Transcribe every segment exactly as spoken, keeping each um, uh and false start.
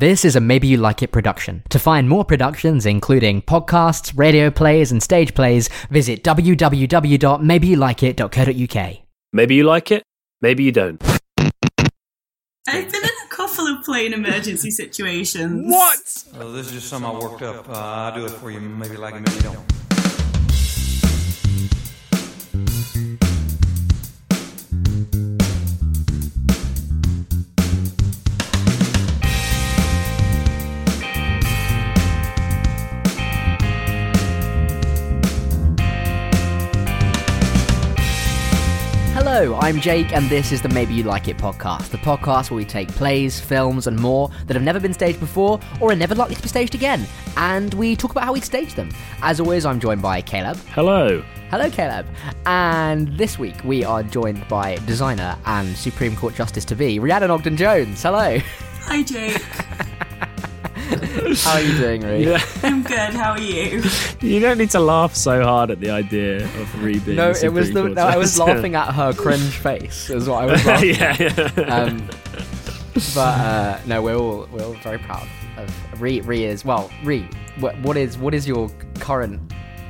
This is a Maybe You Like It production. To find more productions, including podcasts, radio plays, and stage plays, visit w w w dot maybe you like it dot co dot u k. Maybe you like it, maybe you don't. I've been in a couple of plane emergency situations. What? Well, this is just something I worked up. Uh, I'll do it for you. Maybe you like it, maybe you don't. Hello, I'm Jake, and this is the Maybe You Like It podcast, the podcast where we take plays, films, and more that have never been staged before or are never likely to be staged again, and we talk about how we stage them. As always, I'm joined by Caleb. Hello. Hello, Caleb. And this week, we are joined by designer and Supreme Court Justice to be, Rhiannon Ogden-Jones. Hello. Hi, Jake. How are you doing, Rhi? Yeah. I'm good, how are you? You don't need to laugh so hard at the idea of Rhi being No, it was the, no I was laughing at her cringe face, is what I was laughing yeah, at. Yeah. Um, but uh, no, we're all we're all very proud of Rhi. Rhi is well, Rhi, what, what is what is your current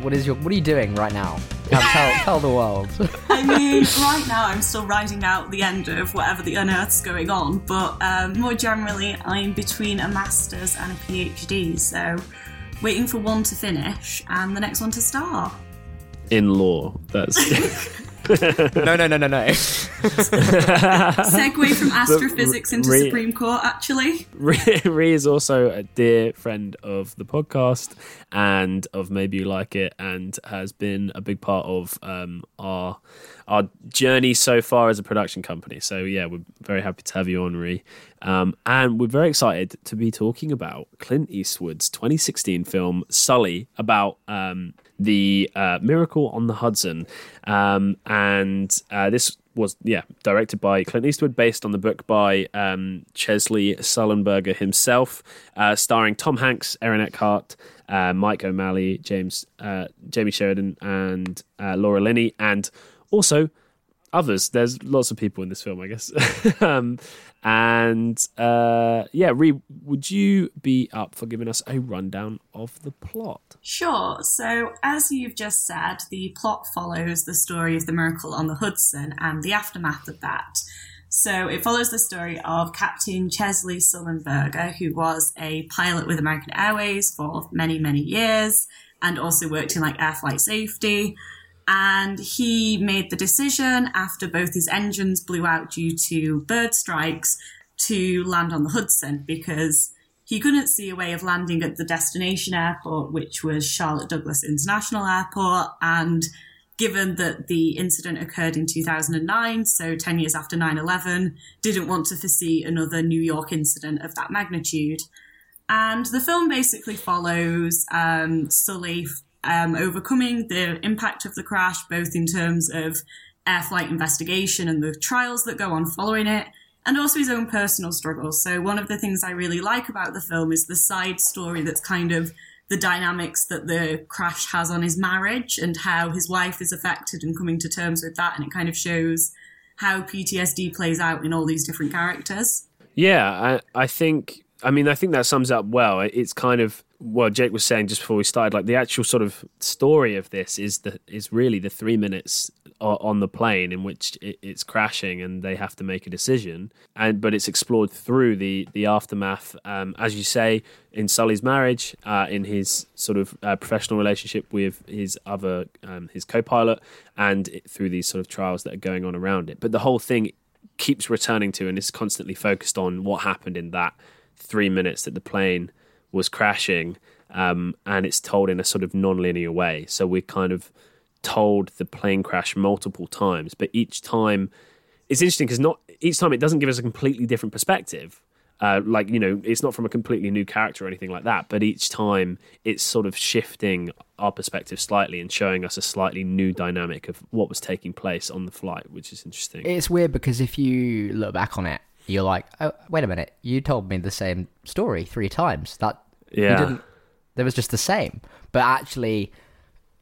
what is your what are you doing right now? Tell, tell the world. I mean, right now I'm still riding out the end of whatever the unearth's going on, but um, more generally I'm between a master's and a PhD, so waiting for one to finish and the next one to start. In law, that's... no, no, no, no, no. Segue from astrophysics into Rhi, Supreme Court, actually. Rhi is also a dear friend of the podcast and of Maybe You Like It, and has been a big part of um, our our journey so far as a production company. So yeah, we're very happy to have you on, Rhi. Um, and we're very excited to be talking about Clint Eastwood's twenty sixteen film, Sully, about... Um, The uh, Miracle on the Hudson. Um, and uh, this was, yeah, directed by Clint Eastwood, based on the book by um, Chesley Sullenberger himself, uh, starring Tom Hanks, Aaron Eckhart, uh, Mike O'Malley, James, uh, Jamie Sheridan, and uh, Laura Linney, and also others. There's lots of people in this film, I guess. um, and uh, yeah, Rhi, would you be up for giving us a rundown of the plot? Sure. So as you've just said, the plot follows the story of the Miracle on the Hudson and the aftermath of that. So it follows the story of Captain Chesley Sullenberger, who was a pilot with American Airways for many, many years and also worked in like air flight safety. And he made the decision after both his engines blew out due to bird strikes to land on the Hudson because he couldn't see a way of landing at the destination airport, which was Charlotte Douglas International Airport. And given that the incident occurred in two thousand nine, so ten years after nine eleven, didn't want to foresee another New York incident of that magnitude. And the film basically follows um, Sully Um, overcoming the impact of the crash, both in terms of air flight investigation and the trials that go on following it, and also his own personal struggles. So one of the things I really like about the film is the side story that's kind of the dynamics that the crash has on his marriage and how his wife is affected and coming to terms with that. And it kind of shows how P T S D plays out in all these different characters. Yeah, I, I think... I mean, I think that sums up well. It's kind of, well, Jake was saying just before we started, like the actual sort of story of this is the is really the three minutes on the plane in which it's crashing and they have to make a decision. And but it's explored through the the aftermath, um, as you say, in Sully's marriage, uh, in his sort of uh, professional relationship with his other um, his co-pilot, and through these sort of trials that are going on around it. But the whole thing keeps returning to and is constantly focused on what happened in that three minutes that the plane was crashing, um, and it's told in a sort of non-linear way. So we're kind of told the plane crash multiple times, but each time it's interesting because not each time it doesn't give us a completely different perspective. Uh, like, you know, it's not from a completely new character or anything like that, but each time it's sort of shifting our perspective slightly and showing us a slightly new dynamic of what was taking place on the flight, which is interesting. It's weird because if you look back on it, you're like, oh, wait a minute, you told me the same story three times. That yeah. you didn't, there was just the same. But actually,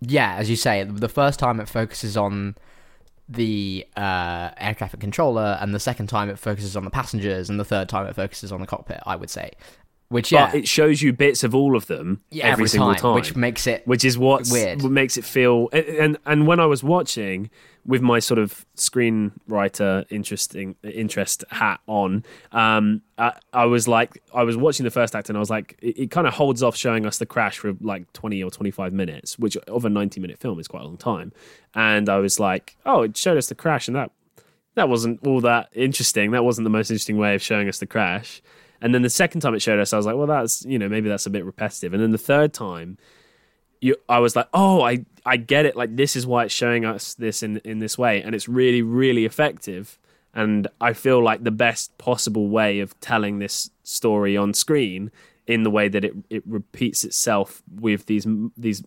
yeah, as you say, the first time it focuses on the uh, air traffic controller, and the second time it focuses on the passengers, and the third time it focuses on the cockpit, I would say. Which yeah. But it shows you bits of all of them yeah, every, every single time, time, which makes it which is what's, weird. What makes it feel and and when I was watching with my sort of screenwriter interesting interest hat on, um, I, I was like I was watching the first act and I was like it, it kind of holds off showing us the crash for like twenty or twenty-five minutes, which of a ninety-minute film is quite a long time, and I was like, oh, it showed us the crash and that that wasn't all that interesting. That wasn't the most interesting way of showing us the crash. And then the second time it showed us, I was like, well, that's, you know, maybe that's a bit repetitive. And then the third time, you, I was like, oh, I, I get it. Like, this is why it's showing us this in, in this way. And it's really, really effective. And I feel like the best possible way of telling this story on screen in the way that it, it repeats itself with these these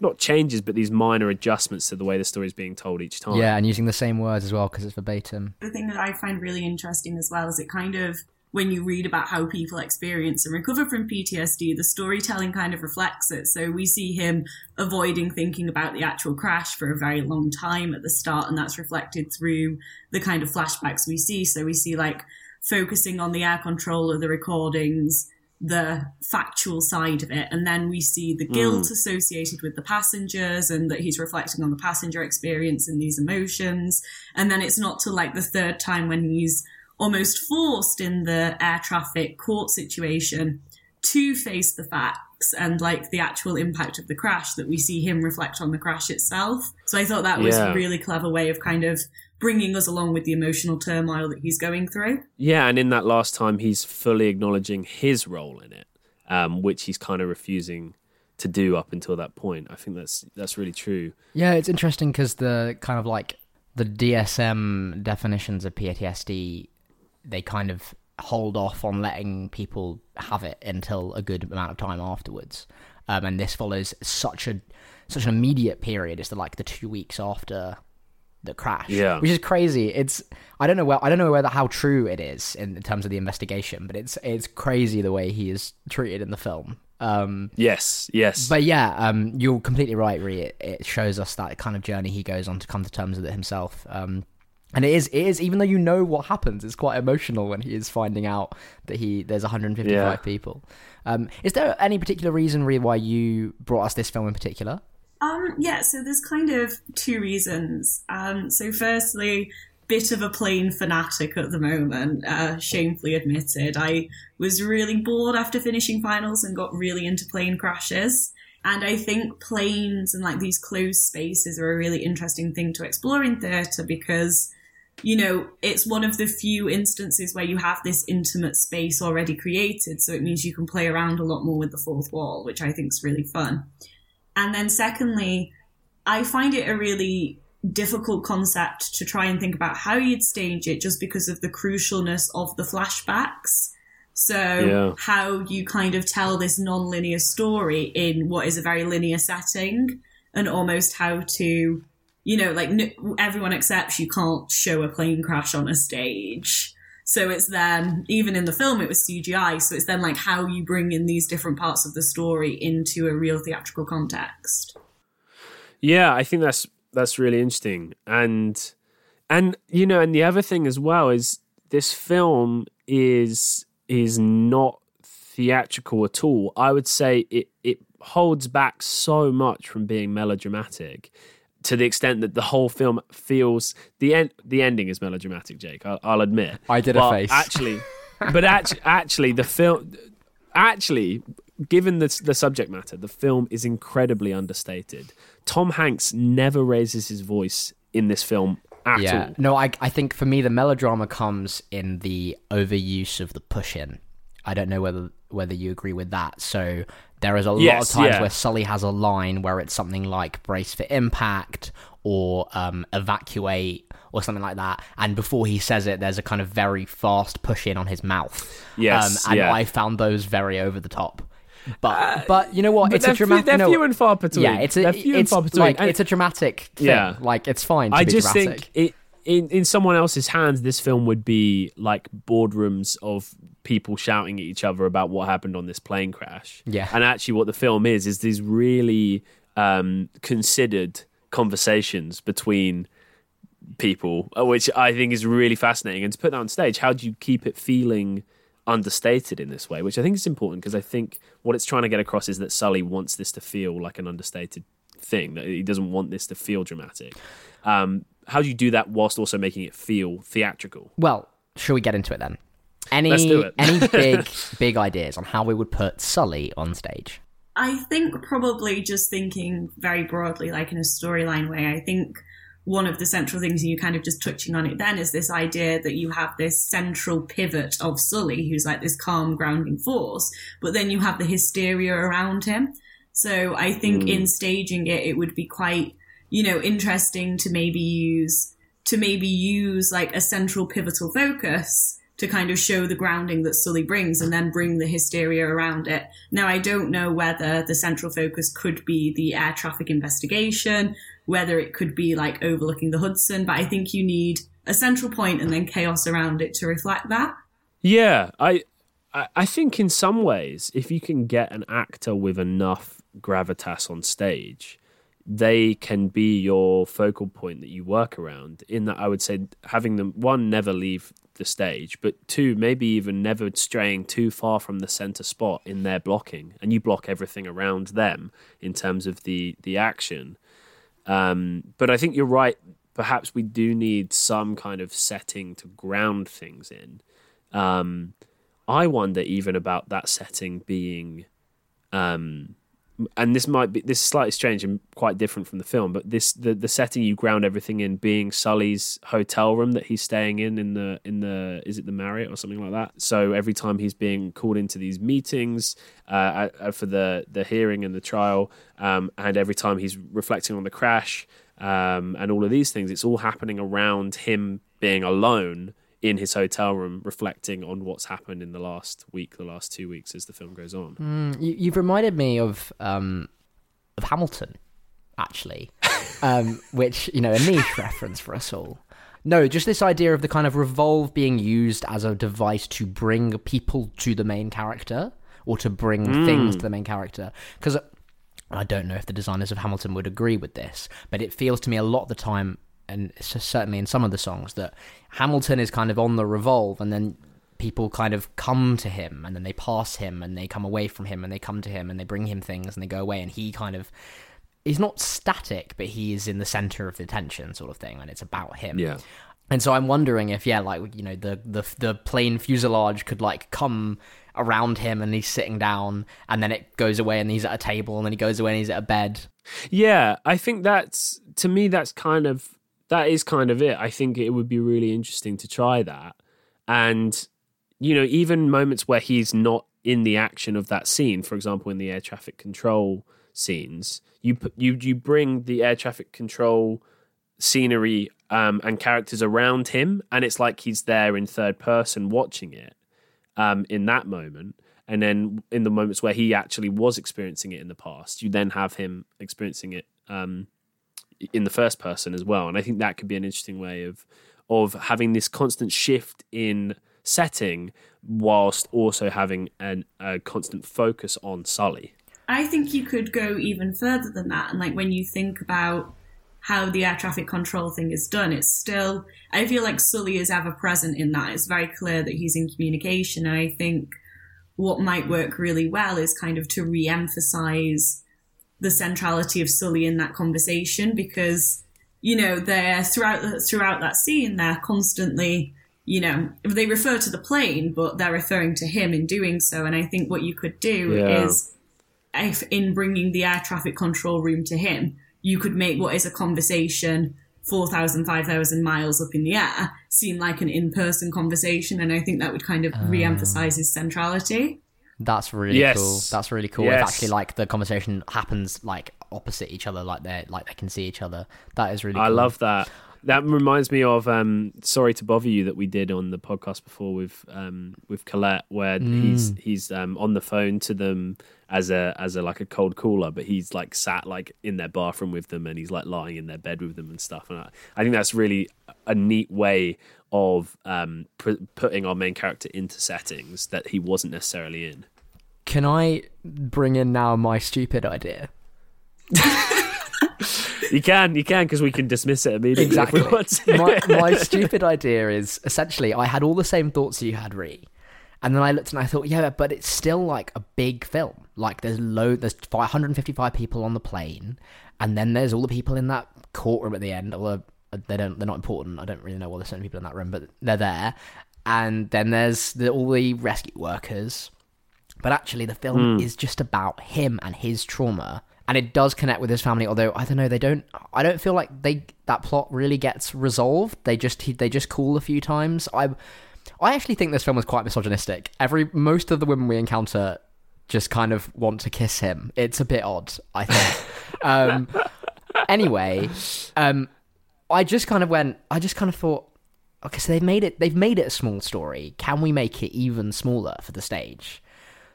not changes, but these minor adjustments to the way the story is being told each time. Yeah, and using the same words as well because it's verbatim. The thing that I find really interesting as well is it kind of, when you read about how people experience and recover from P T S D, the storytelling kind of reflects it. So we see him avoiding thinking about the actual crash for a very long time at the start, and that's reflected through the kind of flashbacks we see. So we see like focusing on the air controller, the recordings, the factual side of it, and then we see the guilt mm. associated with the passengers and that he's reflecting on the passenger experience and these emotions. And then it's not till like the third time when he's almost forced in the air traffic court situation to face the facts and like the actual impact of the crash that we see him reflect on the crash itself. So I thought that was yeah. a really clever way of kind of bringing us along with the emotional turmoil that he's going through. Yeah, and in that last time, he's fully acknowledging his role in it, um, which he's kind of refusing to do up until that point. I think that's that's really true. Yeah, it's interesting because the kind of like the D S M definitions of P T S D, they kind of hold off on letting people have it until a good amount of time afterwards. Um, and this follows such a such an immediate period. It's the, like the two weeks after the crash, yeah. which is crazy. It's I don't know where I don't know whether how true it is in terms of the investigation, but it's it's crazy the way he is treated in the film. Um, yes, yes. But yeah, um, you're completely right, Rhi. It, it shows us that kind of journey he goes on to come to terms with it himself. Um, And it is, it is, even though you know what happens, it's quite emotional when he is finding out that he there's one hundred fifty-five yeah. people. Um, is there any particular reason, Rhi, why you brought us this film in particular? Um, yeah, so there's kind of two reasons. Um, so firstly, bit of a plane fanatic at the moment, uh, shamefully admitted. I was really bored after finishing finals and got really into plane crashes. And I think planes and like these closed spaces are a really interesting thing to explore in theatre because, you know, it's one of the few instances where you have this intimate space already created. So it means you can play around a lot more with the fourth wall, which I think is really fun. And then secondly, I find it a really difficult concept to try and think about how you'd stage it just because of the crucialness of the flashbacks. So yeah. how you kind of tell this non-linear story in what is a very linear setting and almost how to, you know, like no, everyone accepts you can't show a plane crash on a stage. So it's then, even in the film, it was C G I. So it's then like how you bring in these different parts of the story into a real theatrical context. Yeah, I think that's that's really interesting. And, and you know, and the other thing as well is this film is is not theatrical at all. I would say it, it holds back so much from being melodramatic, to the extent that the whole film feels the end. The ending is melodramatic, Jake. I'll, I'll admit. I did but a face. Actually, but actually, actually, the film. Actually, given the the subject matter, the film is incredibly understated. Tom Hanks never raises his voice in this film at yeah. all. No, I I think for me the melodrama comes in the overuse of the push-in. I don't know whether whether you agree with that. So there is a yes, lot of times yeah. where Sully has a line where it's something like brace for impact or um, evacuate or something like that. And before he says it, there's a kind of very fast push in on his mouth. Yes, um, and yeah. I found those very over the top. But uh, but you know what? It's a dramatic. They're few and far between. Yeah, it's a few and far between. Like, it's a dramatic thing. Yeah. Like it's fine. To I be just dramatic. think it. In, in someone else's hands, this film would be like boardrooms of people shouting at each other about what happened on this plane crash. Yeah. And actually what the film is, is these really um, considered conversations between people, which I think is really fascinating. And to put that on stage, how do you keep it feeling understated in this way, which I think is important, because I think what it's trying to get across is that Sully wants this to feel like an understated thing, that he doesn't want this to feel dramatic. Um, how do you do that whilst also making it feel theatrical? Well, shall we get into it then? Any, Let's do it. Any big, big ideas on how we would put Sully on stage? I think probably just thinking very broadly, like in a storyline way, I think one of the central things, and you kind of just touching on it then, is this idea that you have this central pivot of Sully, who's like this calm, grounding force, but then you have the hysteria around him. So I think mm. in staging it, it would be quite, you know, interesting to maybe use, to maybe use like a central pivotal focus to kind of show the grounding that Sully brings and then bring the hysteria around it. Now, I don't know whether the central focus could be the air traffic investigation, whether it could be like overlooking the Hudson, but I think you need a central point and then chaos around it to reflect that. Yeah, I I think in some ways, if you can get an actor with enough gravitas on stage, they can be your focal point that you work around, in that I would say having them, one, never leave the stage, but two, maybe even never straying too far from the center spot in their blocking, and you block everything around them in terms of the the action. Um, but I think you're right, perhaps we do need some kind of setting to ground things in. Um, I wonder even about that setting being... Um, and this might be this is slightly strange and quite different from the film, but this the, the setting you ground everything in being Sully's hotel room that he's staying in in the in the is it the Marriott or something like that. So every time he's being called into these meetings uh, for the the hearing and the trial, um, and every time he's reflecting on the crash um, and all of these things, it's all happening around him being alone in his hotel room, reflecting on what's happened in the last week, the last two weeks as the film goes on. Mm, you, you've reminded me of um, of Hamilton, actually, um, which, you know, a niche reference for us all. No, just this idea of the kind of revolve being used as a device to bring people to the main character, or to bring mm. things to the main character. Because I don't know if the designers of Hamilton would agree with this, but it feels to me a lot of the time, and certainly in some of the songs, that Hamilton is kind of on the revolve, and then people kind of come to him, and then they pass him, and they come away from him, and they come to him, and they bring him things, and they go away, and he kind of is not static, but he is in the center of the attention, sort of thing, and it's about him. Yeah. And so I'm wondering if, yeah, like, you know, the, the the plane fuselage could, like, come around him, and he's sitting down, and then it goes away, and he's at a table, and then he goes away, and he's at a bed. Yeah, I think that's, to me, that's kind of, that is kind of it. I think it would be really interesting to try that. And, you know, even moments where he's not in the action of that scene, for example, in the air traffic control scenes, you you you bring the air traffic control scenery um, and characters around him, and it's like he's there in third person watching it um, in that moment. And then in the moments where he actually was experiencing it in the past, you then have him experiencing it um in the first person as well. And I think that could be an interesting way of of having this constant shift in setting whilst also having an, a constant focus on Sully. I think you could go even further than that. And like when you think about how the air traffic control thing is done, it's still, I feel like Sully is ever present in that. It's very clear that he's in communication. And I think what might work really well is kind of to re-emphasize the centrality of Sully in that conversation, because, you know, they're throughout the, throughout that scene, they're constantly, you know, they refer to the plane, but they're referring to him in doing so. And I think what you could do yeah. is, if in bringing the air traffic control room to him, you could make what is a conversation four thousand, five thousand miles up in the air seem like an in-person conversation. And I think that would kind of um. re-emphasize his centrality. That's really yes. cool. That's really cool. Yes. It's actually like the conversation happens like opposite each other, like they like they can see each other. That is really cool. I love that. That reminds me of um, Sorry to Bother You that we did on the podcast before with um, with Colette, where mm. he's he's um, on the phone to them as a as a like a cold caller, but he's like sat like in their bathroom with them, and he's like lying in their bed with them and stuff. And I, I think that's really a neat way of um, pr- putting our main character into settings that he wasn't necessarily in. Can I bring in now my stupid idea? You can, you can, because we can dismiss it immediately. Exactly. If we want to. my, my stupid idea is, essentially, I had all the same thoughts you had, Rhi, And then I looked and I thought, yeah, but it's still like a big film. Like there's low, there's one hundred fifty-five people on the plane, and then there's all the people in that courtroom at the end. Although they don't, they're not important. I don't really know why there's so many people in that room, but they're there. And then there's the, all the rescue workers. But actually, the film mm. is just about him and his trauma. And it does connect with his family, although I don't know, they don't. I don't feel like they that plot really gets resolved. They just he, they just call a few times. I, I actually think this film was quite misogynistic. Every most of the women we encounter just kind of want to kiss him. It's a bit odd, I think. um, anyway, um, I just kind of went. I just kind of thought, okay, so they've made it. They've made it a small story. Can we make it even smaller for the stage?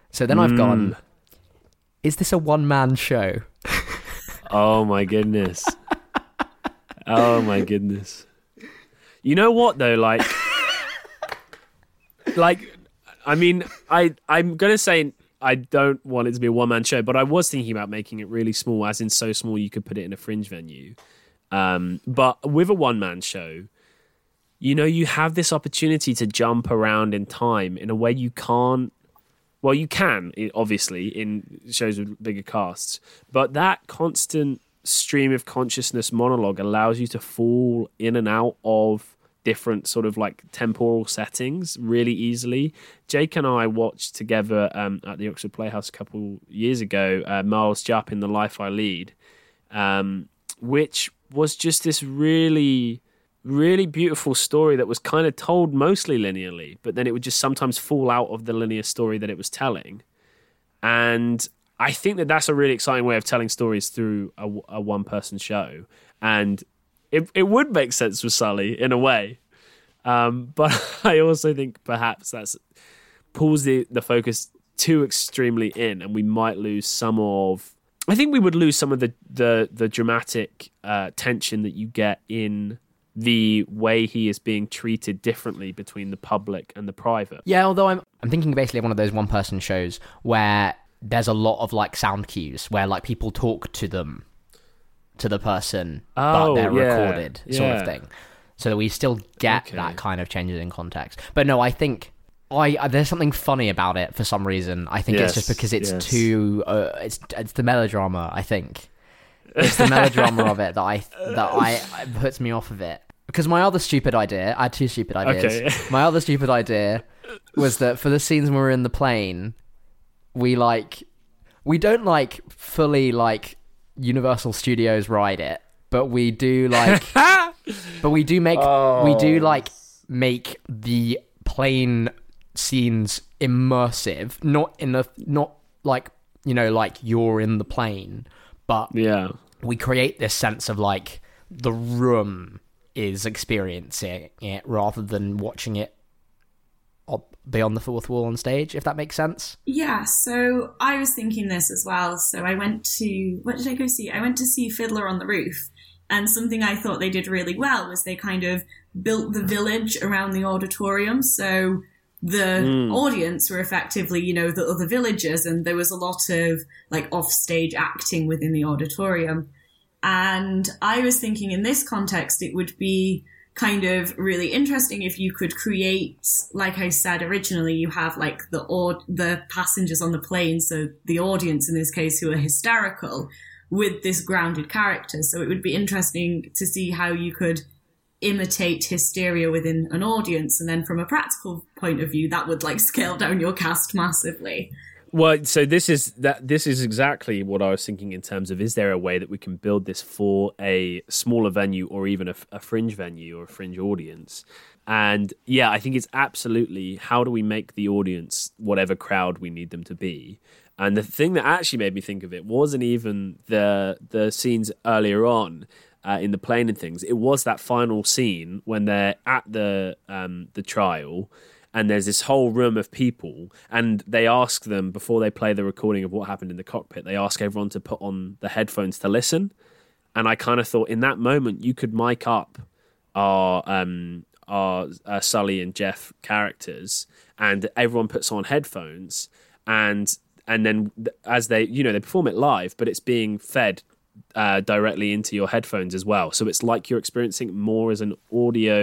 So then mm. I've gone. Is this a one-man show? Oh, my goodness. Oh, my goodness. You know what, though? Like, like, I mean, I, I'm going to say I don't want it to be a one-man show, but I was thinking about making it really small, as in so small you could put it in a fringe venue. Um, but with a one-man show, you know, you have this opportunity to jump around in time in a way you can't. Well, you can, obviously, in shows with bigger casts, but that constant stream of consciousness monologue allows you to fall in and out of different sort of like temporal settings really easily. Jake and I watched together um, at the Oxford Playhouse a couple years ago, uh, Miles Jupp in The Life I Lead, um, which was just this really... really beautiful story that was kind of told mostly linearly, but then it would just sometimes fall out of the linear story that it was telling. And I think that that's a really exciting way of telling stories through a, a one-person show. And it it would make sense with Sully in a way. Um, but I also think perhaps that's pulls the, the focus too extremely in, and we might lose some of... I think we would lose some of the, the, the dramatic uh, tension that you get in... the way he is being treated differently between the public and the private. Yeah, although I'm I'm thinking basically of one of those one-person shows where there's a lot of, like, sound cues, where, like, people talk to them, to the person, oh, but they're yeah, recorded sort yeah. of thing. So that we still get okay. that kind of changes in context. But no, I think I there's something funny about it for some reason. I think yes, it's just because it's yes. too... Uh, it's it's the melodrama, I think. It's the melodrama of it that I that I it puts me off of it. Because my other stupid idea, I had two stupid ideas. Okay. My other stupid idea was that for the scenes when we're in the plane, we like we don't like fully like Universal Studios ride it, but we do like but we do make oh. we do like make the plane scenes immersive, not in the not like you know like you're in the plane. But yeah. we create this sense of, like, the room is experiencing it rather than watching it up beyond the fourth wall on stage, if that makes sense. Yeah, so I was thinking this as well. So I went to... What did I go see? I went to see Fiddler on the Roof. And something I thought they did really well was they kind of built the village around the auditorium. So... the mm. audience were effectively, you know, the other villagers, and there was a lot of like off-stage acting within the auditorium. And I was thinking in this context, it would be kind of really interesting if you could create, like I said originally, you have like the or- the passengers on the plane, so the audience in this case who are hysterical, with this grounded character. So it would be interesting to see how you could imitate hysteria within an audience, and then from a practical point of view that would like scale down your cast massively. Well, so this is that this is exactly what I was thinking in terms of, is there a way that we can build this for a smaller venue or even a, a fringe venue or a fringe audience? And yeah, I think it's absolutely, how do we make the audience whatever crowd we need them to be? And the thing that actually made me think of it wasn't even the the scenes earlier on Uh, in the plane and things. It was that final scene when they're at the um, the trial, and there's this whole room of people, and they ask them, before they play the recording of what happened in the cockpit, they ask everyone to put on the headphones to listen. And I kind of thought, in that moment, you could mic up our, um, our uh, Sully and Jeff characters, and everyone puts on headphones, and and then as they, you know, they perform it live, but it's being fed Uh, directly into your headphones as well, so it's like you're experiencing more as an audio.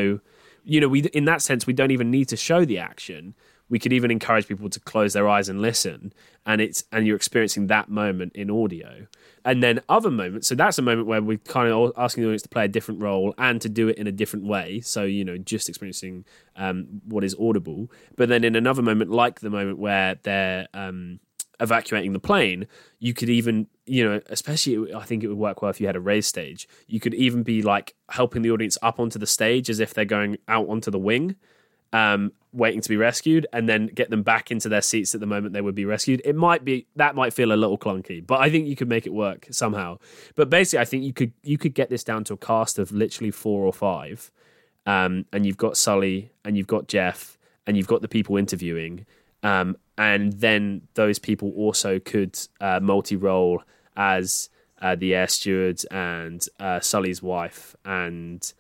You know, we in that sense we don't even need to show the action. we could even encourage people to close their eyes and listen, and it's and you're experiencing that moment in audio. And then other moments, so that's a moment where we're kind of asking the audience to play a different role and to do it in a different way, so, you know, just experiencing um, what is audible. But then in another moment, like the moment where they're um, evacuating the plane, you could even, you know, especially I think it would work well if you had a raised stage, you could even be like helping the audience up onto the stage as if they're going out onto the wing, um, waiting to be rescued, and then get them back into their seats at the moment they would be rescued. It might be, that might feel a little clunky, but I think you could make it work somehow. But basically I think you could, you could get this down to a cast of literally four or five. Um, and you've got Sully and you've got Jeff and you've got the people interviewing. Um, and then those people also could uh, multi-role as uh, the air stewards and uh, Sully's wife and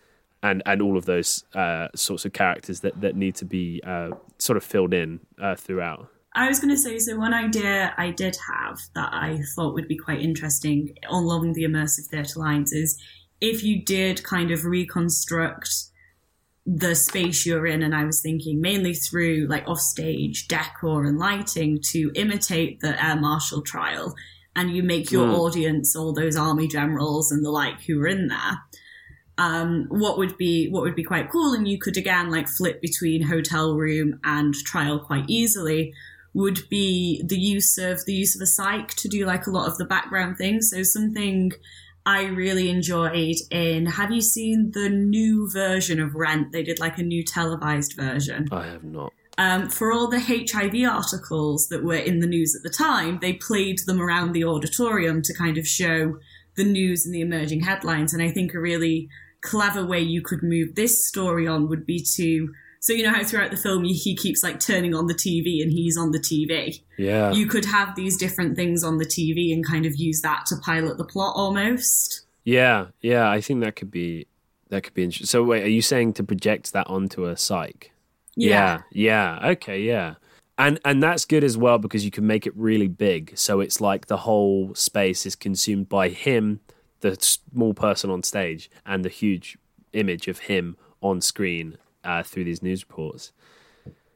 and and all of those uh, sorts of characters that, that need to be uh, sort of filled in uh, throughout. I was going to say, so one idea I did have that I thought would be quite interesting along the immersive theatre lines is if you did kind of reconstruct the space you're in, and I was thinking mainly through like offstage decor and lighting to imitate the air marshal trial, and you make your mm. audience all those army generals and the like who were in there. Um, what would be what would be quite cool, and you could again like flip between hotel room and trial quite easily, would be the use of the use of a psych to do like a lot of the background things. So something I really enjoyed in, have you seen the new version of Rent? They did like a new televised version. I have not. Um, for all the H I V articles that were in the news at the time, they played them around the auditorium to kind of show the news and the emerging headlines. And I think a really clever way you could move this story on would be to, so you know how throughout the film he keeps like turning on the T V and he's on the T V. Yeah. You could have these different things on the T V and kind of use that to pilot the plot almost. Yeah, yeah, I think that could be that could be interesting. So wait, are you saying to project that onto a psych? Yeah. Yeah, yeah. Okay, yeah. And and that's good as well because you can make it really big. So it's like the whole space is consumed by him, the small person on stage, and the huge image of him on screen. Uh, through these news reports.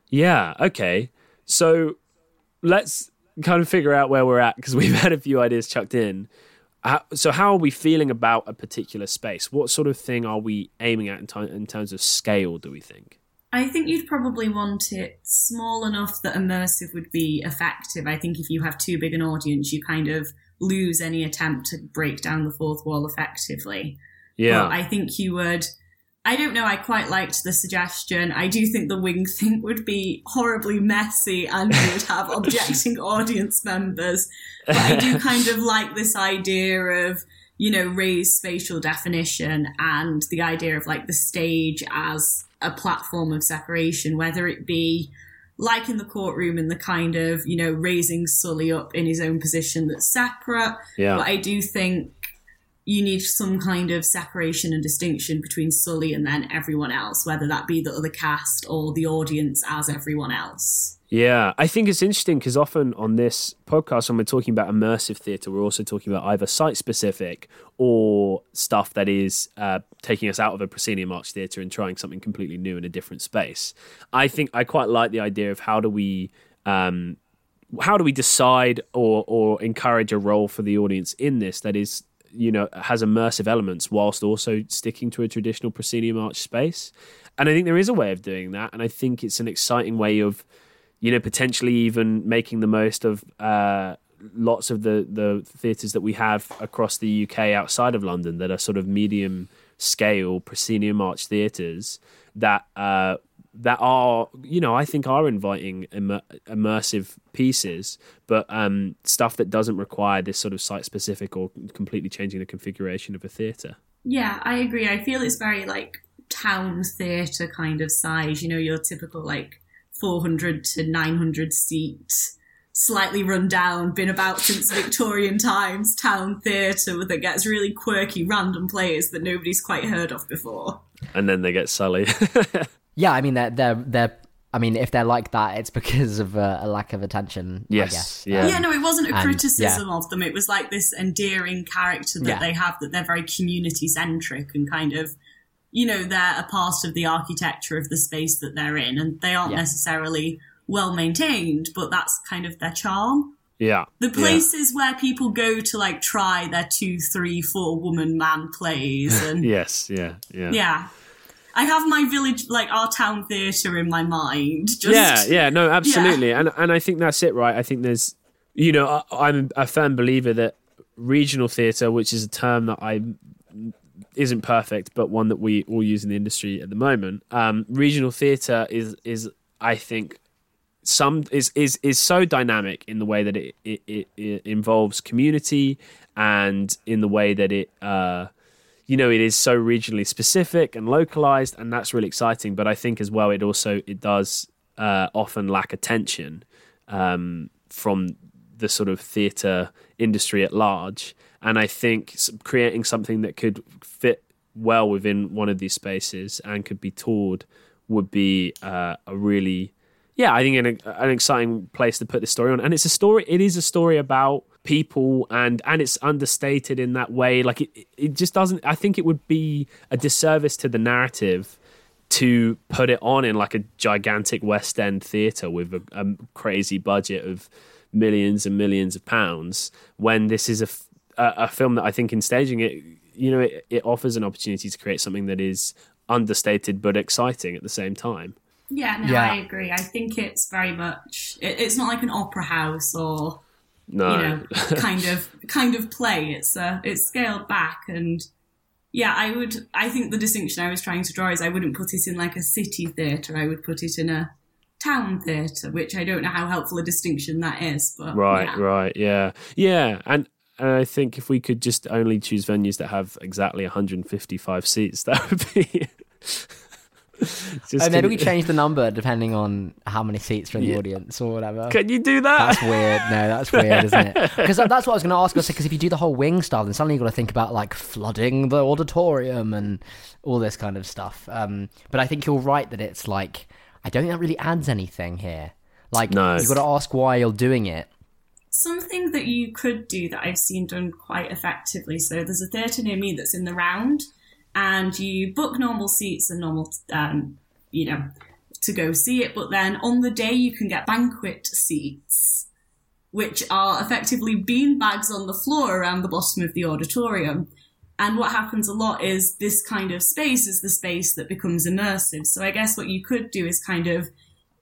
Yeah, okay. So let's kind of figure out where we're at because we've had a few ideas chucked in. Uh, so how are we feeling about a particular space? What sort of thing are we aiming at in, t- in terms of scale, do we think? I think you'd probably want it small enough that immersive would be effective. I think if you have too big an audience, you kind of lose any attempt to break down the fourth wall effectively. Yeah. But I think you would... I don't know, I quite liked the suggestion. I do think the wing thing would be horribly messy and you would have objecting audience members. But I do kind of like this idea of, you know, raised spatial definition and the idea of like the stage as a platform of separation, whether it be like in the courtroom and the kind of, you know, raising Sully up in his own position that's separate. Yeah. But I do think you need some kind of separation and distinction between Sully and then everyone else, whether that be the other cast or the audience as everyone else. Yeah, I think it's interesting because often on this podcast, when we're talking about immersive theatre, we're also talking about either site-specific or stuff that is uh, taking us out of a proscenium arch theatre and trying something completely new in a different space. I think I quite like the idea of how do we... Um, how do we decide or, or encourage a role for the audience in this that is... you know, has immersive elements whilst also sticking to a traditional proscenium arch space. And I think there is a way of doing that. And I think it's an exciting way of, you know, potentially even making the most of uh, lots of the, the theatres that we have across the U K outside of London that are sort of medium scale proscenium arch theatres that uh, that are, you know, I think are inviting immer- immersive pieces, but um, stuff that doesn't require this sort of site-specific or completely changing the configuration of a theatre. Yeah, I agree. I feel it's very, like, town theatre kind of size. You know, your typical, like, four hundred to nine hundred seat, slightly run down, been about since Victorian times, town theatre that gets really quirky, random players that nobody's quite heard of before. And then they get Sully. Yeah, I mean, they're, they're, they're, I mean, if they're like that, it's because of a, a lack of attention, yes, I guess. Yeah. Um, yeah, no, it wasn't a and, criticism yeah. of them. It was like this endearing character that yeah. they have, that they're very community-centric and kind of, you know, they're a part of the architecture of the space that they're in, and they aren't yeah. necessarily well-maintained, but that's kind of their charm. Yeah. The places yeah. where people go to, like, try their two, three, four woman man plays. And yes, yeah, yeah. Yeah. I have my village, like, our town theatre in my mind. Just, yeah, yeah, no, absolutely. Yeah. And and I think that's it, right? I think there's, you know, I, I'm a firm believer that regional theatre, which is a term that I isn't perfect, but one that we all use in the industry at the moment, um, regional theatre is, is, I think, some is is is so dynamic in the way that it, it, it, it involves community, and in the way that it uh you know it is so regionally specific and localized, and that's really exciting. But I think as well it also it does uh often lack attention um from the sort of theater industry at large, and I think creating something that could fit well within one of these spaces and could be toured would be uh a really Yeah, I think an, an exciting place to put this story on. And it's a story, it is a story about people, and, and it's understated in that way. Like, it, it just doesn't, I think it would be a disservice to the narrative to put it on in like a gigantic West End theatre with a, a crazy budget of millions and millions of pounds, when this is a, a, a film that I think in staging it, you know, it, it offers an opportunity to create something that is understated but exciting at the same time. Yeah, no, yeah. I agree. I think it's very much. It, it's not like an opera house or, no. you know, kind of kind of play. It's uh, it's scaled back, and yeah, I would. I think the distinction I was trying to draw is I wouldn't put it in like a city theatre. I would put it in a town theatre, which I don't know how helpful a distinction that is. But right, yeah. right, yeah, yeah, and. And I think if we could just only choose venues that have exactly one hundred fifty-five seats, that would be. Just oh, maybe we change the number depending on how many seats are in the yeah. audience or whatever. Can you do that? That's weird. No, that's weird, isn't it? Because that's what I was going to ask. Because if you do the whole wing style, then suddenly you've got to think about like flooding the auditorium and all this kind of stuff. Um, but I think you're right that it's like, I don't think that really adds anything here. Like, no. You've got to ask why you're doing it. Something that you could do that I've seen done quite effectively. So there's a theatre near me that's in the round. And you book normal seats and normal, um, you know, to go see it. But then on the day you can get banquet seats, which are effectively bean bags on the floor around the bottom of the auditorium. And what happens a lot is this kind of space is the space that becomes immersive. So I guess what you could do is kind of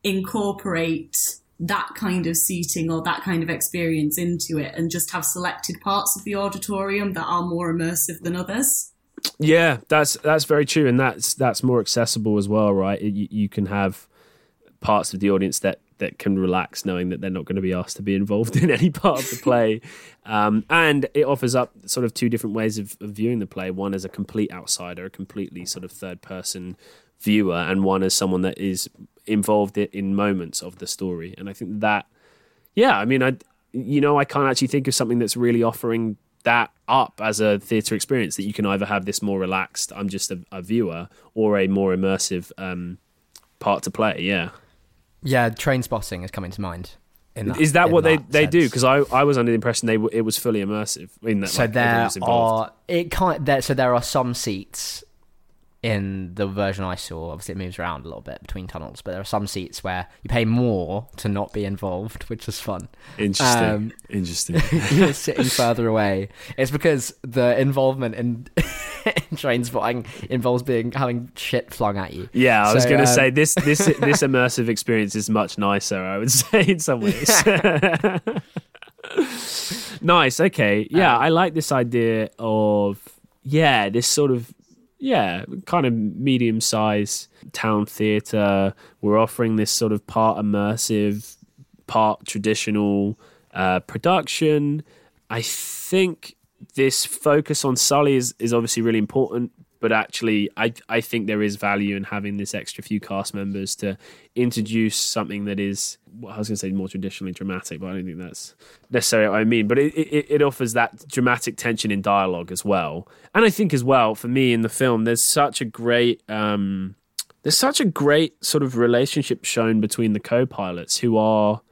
incorporate that kind of seating or that kind of experience into it, and just have selected parts of the auditorium that are more immersive than others. Yeah, that's that's very true, and that's that's more accessible as well, right? You, you can have parts of the audience that, that can relax, knowing that they're not going to be asked to be involved in any part of the play, um, and it offers up sort of two different ways of, of viewing the play: one as a complete outsider, a completely sort of third person viewer, and one as someone that is involved in moments of the story. And I think that, yeah, I mean, I you know, I can't actually think of something that's really offering that up as a theatre experience, that you can either have this more relaxed, I'm just a, a viewer, or a more immersive um, part to play. Yeah, yeah. Trainspotting is coming to mind. In that, is that what that they, they do? Because I, I was under the impression they w- it was fully immersive. In that, so like, there are it can't. There, so there are some seats in the version I saw. Obviously, it moves around a little bit between tunnels, but there are some seats where you pay more to not be involved, which is fun. Interesting. Um, Interesting. You're sitting further away. It's because the involvement in, in Trainspotting involves being having shit flung at you. Yeah, I so, was going to um, say this this this immersive experience is much nicer, I would say, in some ways. Yeah. Nice. Okay. Yeah, um, I like this idea of yeah, this sort of. Yeah, kind of medium-sized town theatre. We're offering this sort of part immersive, part traditional uh, production. I think this focus on Sully is, is obviously really important, but actually I, I think there is value in having this extra few cast members to introduce something that is, well, I was going to say more traditionally dramatic, but I don't think that's necessarily what I mean. But it, it, it offers that dramatic tension in dialogue as well. And I think as well, for me in the film, there's such a great, um, there's such a great sort of relationship shown between the co-pilots who are,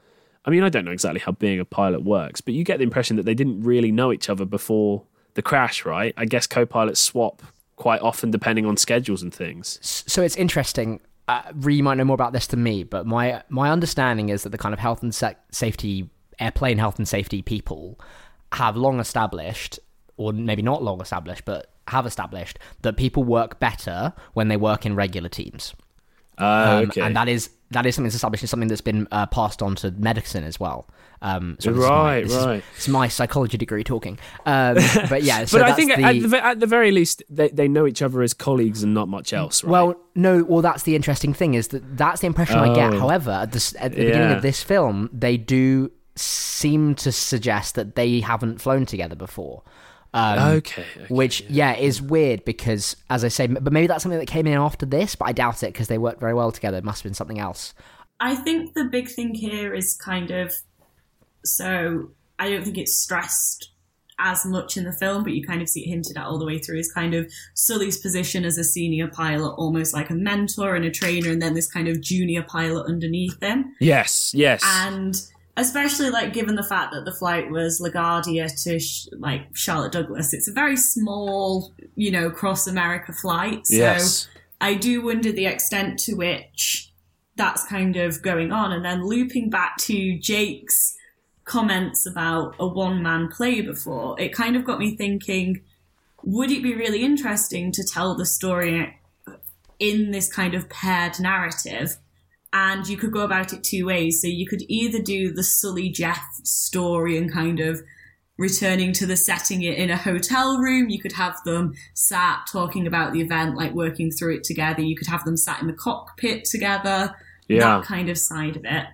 I mean, I don't know exactly how being a pilot works, but you get the impression that they didn't really know each other before the crash, right? I guess co-pilots swap quite often depending on schedules and things. So it's interesting. uh, Ree might know more about this than me, but my my understanding is that the kind of health and se- safety, airplane health and safety people have long established, or maybe not long established, but have established that people work better when they work in regular teams. Uh, um, okay. And that is that is something that's established, and something that's been uh, passed on to medicine as well. Um, so right, this is my, this right. Is, it's my psychology degree talking. Um, but yeah, so but that's I think the, at, the, at the very least, they, they know each other as colleagues and not much else, right? Well, no, well, that's the interesting thing, is that that's the impression oh. I get. However, at the, at the yeah. beginning of this film, they do seem to suggest that they haven't flown together before. Um, okay, okay, which yeah. yeah is weird, because as I say, but maybe that's something that came in after this, but I doubt it, because they worked very well together. It must have been something else. I think the big thing here is kind of, so I don't think it's stressed as much in the film, but you kind of see it hinted at all the way through, is kind of Sully's position as a senior pilot, almost like a mentor and a trainer, and then this kind of junior pilot underneath him. Yes, yes. And especially, like, given the fact that the flight was LaGuardia to, sh- like, Charlotte Douglas. It's a very small, you know, cross-America flight. So yes. I do wonder the extent to which that's kind of going on. And then looping back to Jake's comments about a one-man play before, it kind of got me thinking, would it be really interesting to tell the story in this kind of paired narrative? And you could go about it two ways. So you could either do the Sully Jeff story and kind of returning to the setting it in a hotel room. You could have them sat talking about the event, like working through it together. You could have them sat in the cockpit together, yeah. that kind of side of it.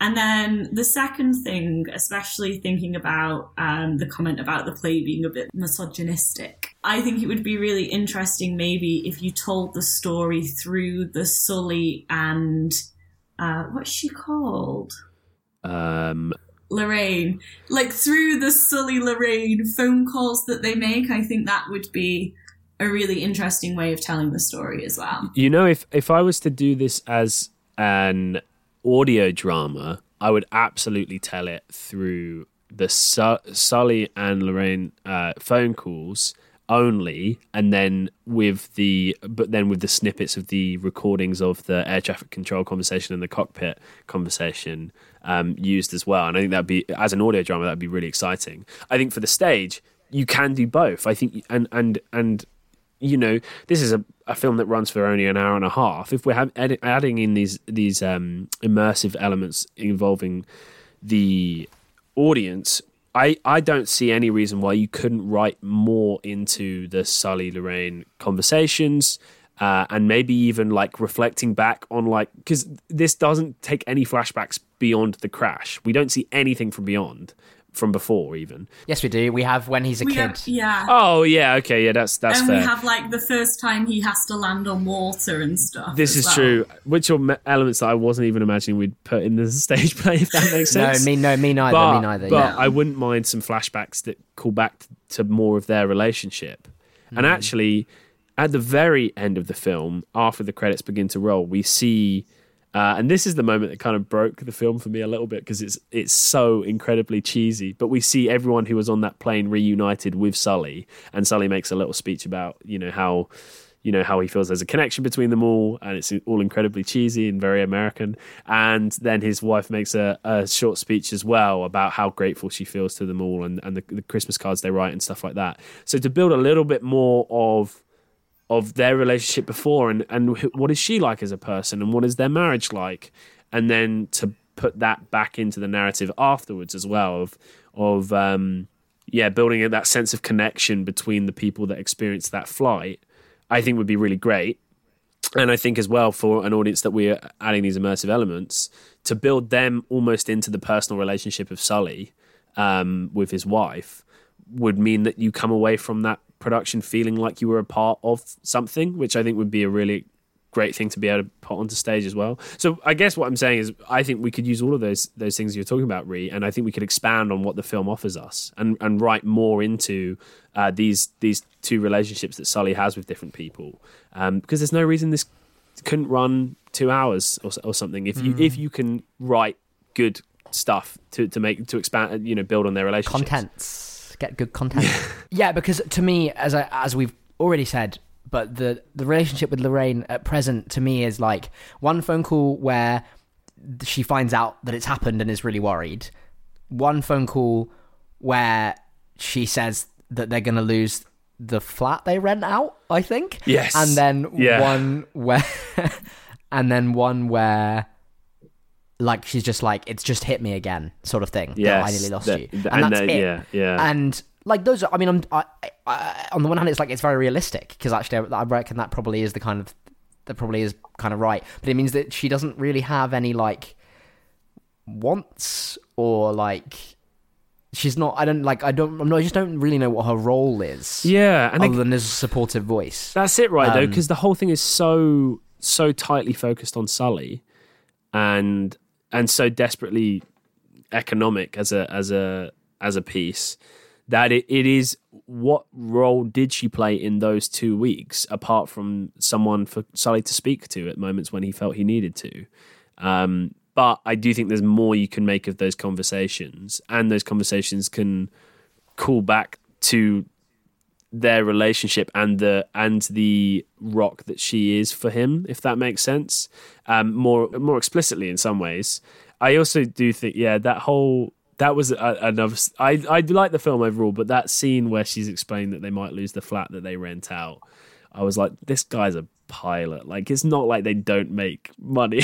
And then the second thing, especially thinking about um, the comment about the play being a bit misogynistic, I think it would be really interesting maybe if you told the story through the Sully and, uh, what's she called? Um... Lorraine. Like, through the Sully-Lorraine phone calls that they make. I think that would be a really interesting way of telling the story as well. You know, if, if I was to do this as an audio drama, I would absolutely tell it through the Su- Sully and Lorraine uh, phone calls only, and then with the but then with the snippets of the recordings of the air traffic control conversation and the cockpit conversation um, used as well. And I think that'd be, as an audio drama, that'd be really exciting. I think for the stage, you can do both. I think and and and. You know, this is a, a film that runs for only an hour and a half. If we're ha- ed- adding in these these um, immersive elements involving the audience, I, I don't see any reason why you couldn't write more into the Sully-Lorraine conversations uh, and maybe even, like, reflecting back on, like... Because this doesn't take any flashbacks beyond the crash. We don't see anything from beyond... From before, even. Yes, we do. We have when he's a we kid. Have, yeah. Oh, yeah. Okay. Yeah, that's that's. And fair. We have, like, the first time he has to land on water and stuff. This is well. true. Which are elements that I wasn't even imagining we'd put in the stage play, if that makes sense. no, me, no, me neither. But, me neither. But yeah. I wouldn't mind some flashbacks that call back to more of their relationship. Mm. And actually, at the very end of the film, after the credits begin to roll, we see. Uh, and this is the moment that kind of broke the film for me a little bit, because it's it's so incredibly cheesy. But we see everyone who was on that plane reunited with Sully, and Sully makes a little speech about, you know, how you know how he feels there's a connection between them all, and it's all incredibly cheesy and very American. And then his wife makes a, a short speech as well about how grateful she feels to them all, and, and the, the Christmas cards they write and stuff like that. So to build a little bit more of... of their relationship before, and, and what is she like as a person, and what is their marriage like, and then to put that back into the narrative afterwards as well, of of um, yeah, building that sense of connection between the people that experienced that flight, I think would be really great. And I think as well, for an audience that we're adding these immersive elements, to build them almost into the personal relationship of Sully um, with his wife would mean that you come away from that production feeling like you were a part of something, which I think would be a really great thing to be able to put onto stage as well. So I guess what I'm saying is I think we could use all of those those things you're talking about, Ree, and I think we could expand on what the film offers us and, and write more into uh, these these two relationships that Sully has with different people. Um, because there's no reason this couldn't run two hours or, or something if you mm. if you can write good stuff to, to make to expand, you know, build on their relationships. Contents. Get good content. Yeah, because to me, as I, as we've already said, but the the relationship with Lorraine at present to me is like one phone call where she finds out that it's happened and is really worried, one phone call where she says that they're going to lose the flat they rent out, I think. Yes. And then yeah. one where and then one where like she's just like, it's just hit me again sort of thing. Yeah, I nearly lost that, you. And, and that's that, it. Yeah, yeah. And like those are, I mean, I'm, I, I, on the one hand, it's like, it's very realistic because actually I reckon that probably is the kind of, that probably is kind of right. But it means that she doesn't really have any like wants or like, she's not, I don't like, I don't, I'm not, I just don't really know what her role is. Yeah. And other it, than as a supportive voice. That's it, right, um, though, because the whole thing is so, so tightly focused on Sully and, and so desperately economic as a, as a, as a piece that it, it is, what role did she play in those two weeks apart from someone for Sully to speak to at moments when he felt he needed to? Um, But I do think there's more you can make of those conversations, and those conversations can call back to their relationship and the and the rock that she is for him, if that makes sense, um, more more explicitly in some ways. I also do think, yeah, that whole that was another. I I like the film overall, but that scene where she's explained that they might lose the flat that they rent out, I was like, this guy's a pilot. Like, it's not like they don't make money.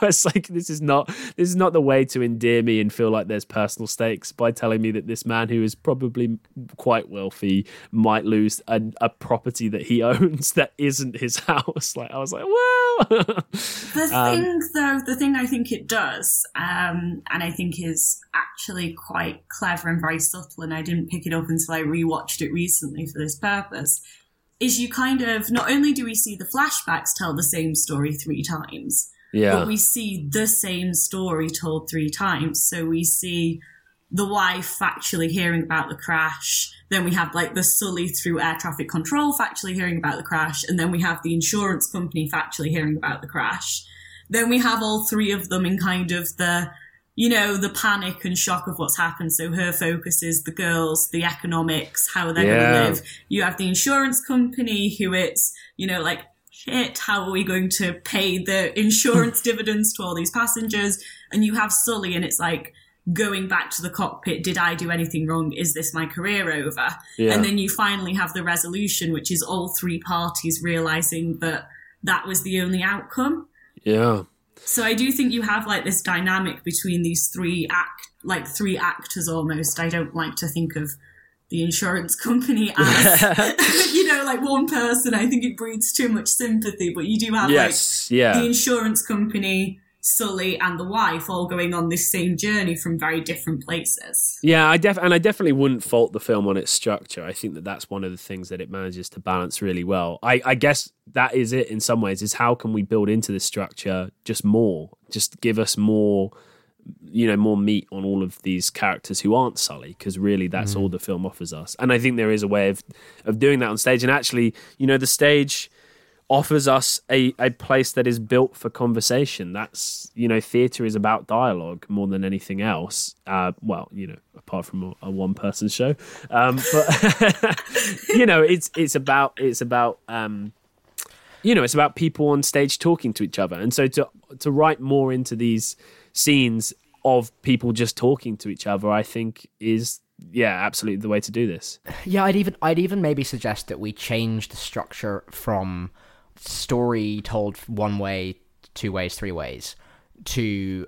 It's like, this is not this is not the way to endear me and feel like there's personal stakes by telling me that this man who is probably quite wealthy might lose a, a property that he owns that isn't his house. Like, I was like, well. the um, thing though, the thing I think it does, um, and I think is actually quite clever and very subtle, and I didn't pick it up until I rewatched it recently for this purpose, is you kind of, not only do we see the flashbacks tell the same story three times, yeah. but we see the same story told three times. So we see the wife factually hearing about the crash, then we have like the Sully through air traffic control factually hearing about the crash, and then we have the insurance company factually hearing about the crash. Then we have all three of them in kind of the, you know, the panic and shock of what's happened. So her focus is the girls, the economics, how are they yeah. going to live? You have the insurance company who it's, you know, like, shit, how are we going to pay the insurance dividends to all these passengers? And you have Sully and it's like, going back to the cockpit, did I do anything wrong? Is this my career over? Yeah. And then you finally have the resolution, which is all three parties realizing that that was the only outcome. Yeah. So I do think you have like this dynamic between these three act, like three actors almost. I don't like to think of the insurance company as, you know, like one person. I think it breeds too much sympathy, but you do have yes, like yeah. the insurance company, Sully and the wife all going on this same journey from very different places. Yeah, I def- and I definitely wouldn't fault the film on its structure. I think that that's one of the things that it manages to balance really well. I, I guess that is it in some ways, is how can we build into this structure just more, just give us more, you know, more meat on all of these characters who aren't Sully, because really that's mm. all the film offers us. And I think there is a way of, of doing that on stage. And actually, you know, the stage offers us a, a place that is built for conversation. That's, you know, theatre is about dialogue more than anything else. Uh, well, you know, apart from a, a one-person show. Um, but, you know, it's it's about, it's about um, you know, it's about people on stage talking to each other. And so to to write more into these scenes of people just talking to each other, I think is... yeah, absolutely the way to do this. Yeah, I'd even I'd even maybe suggest that we change the structure from story told one way, two ways, three ways, to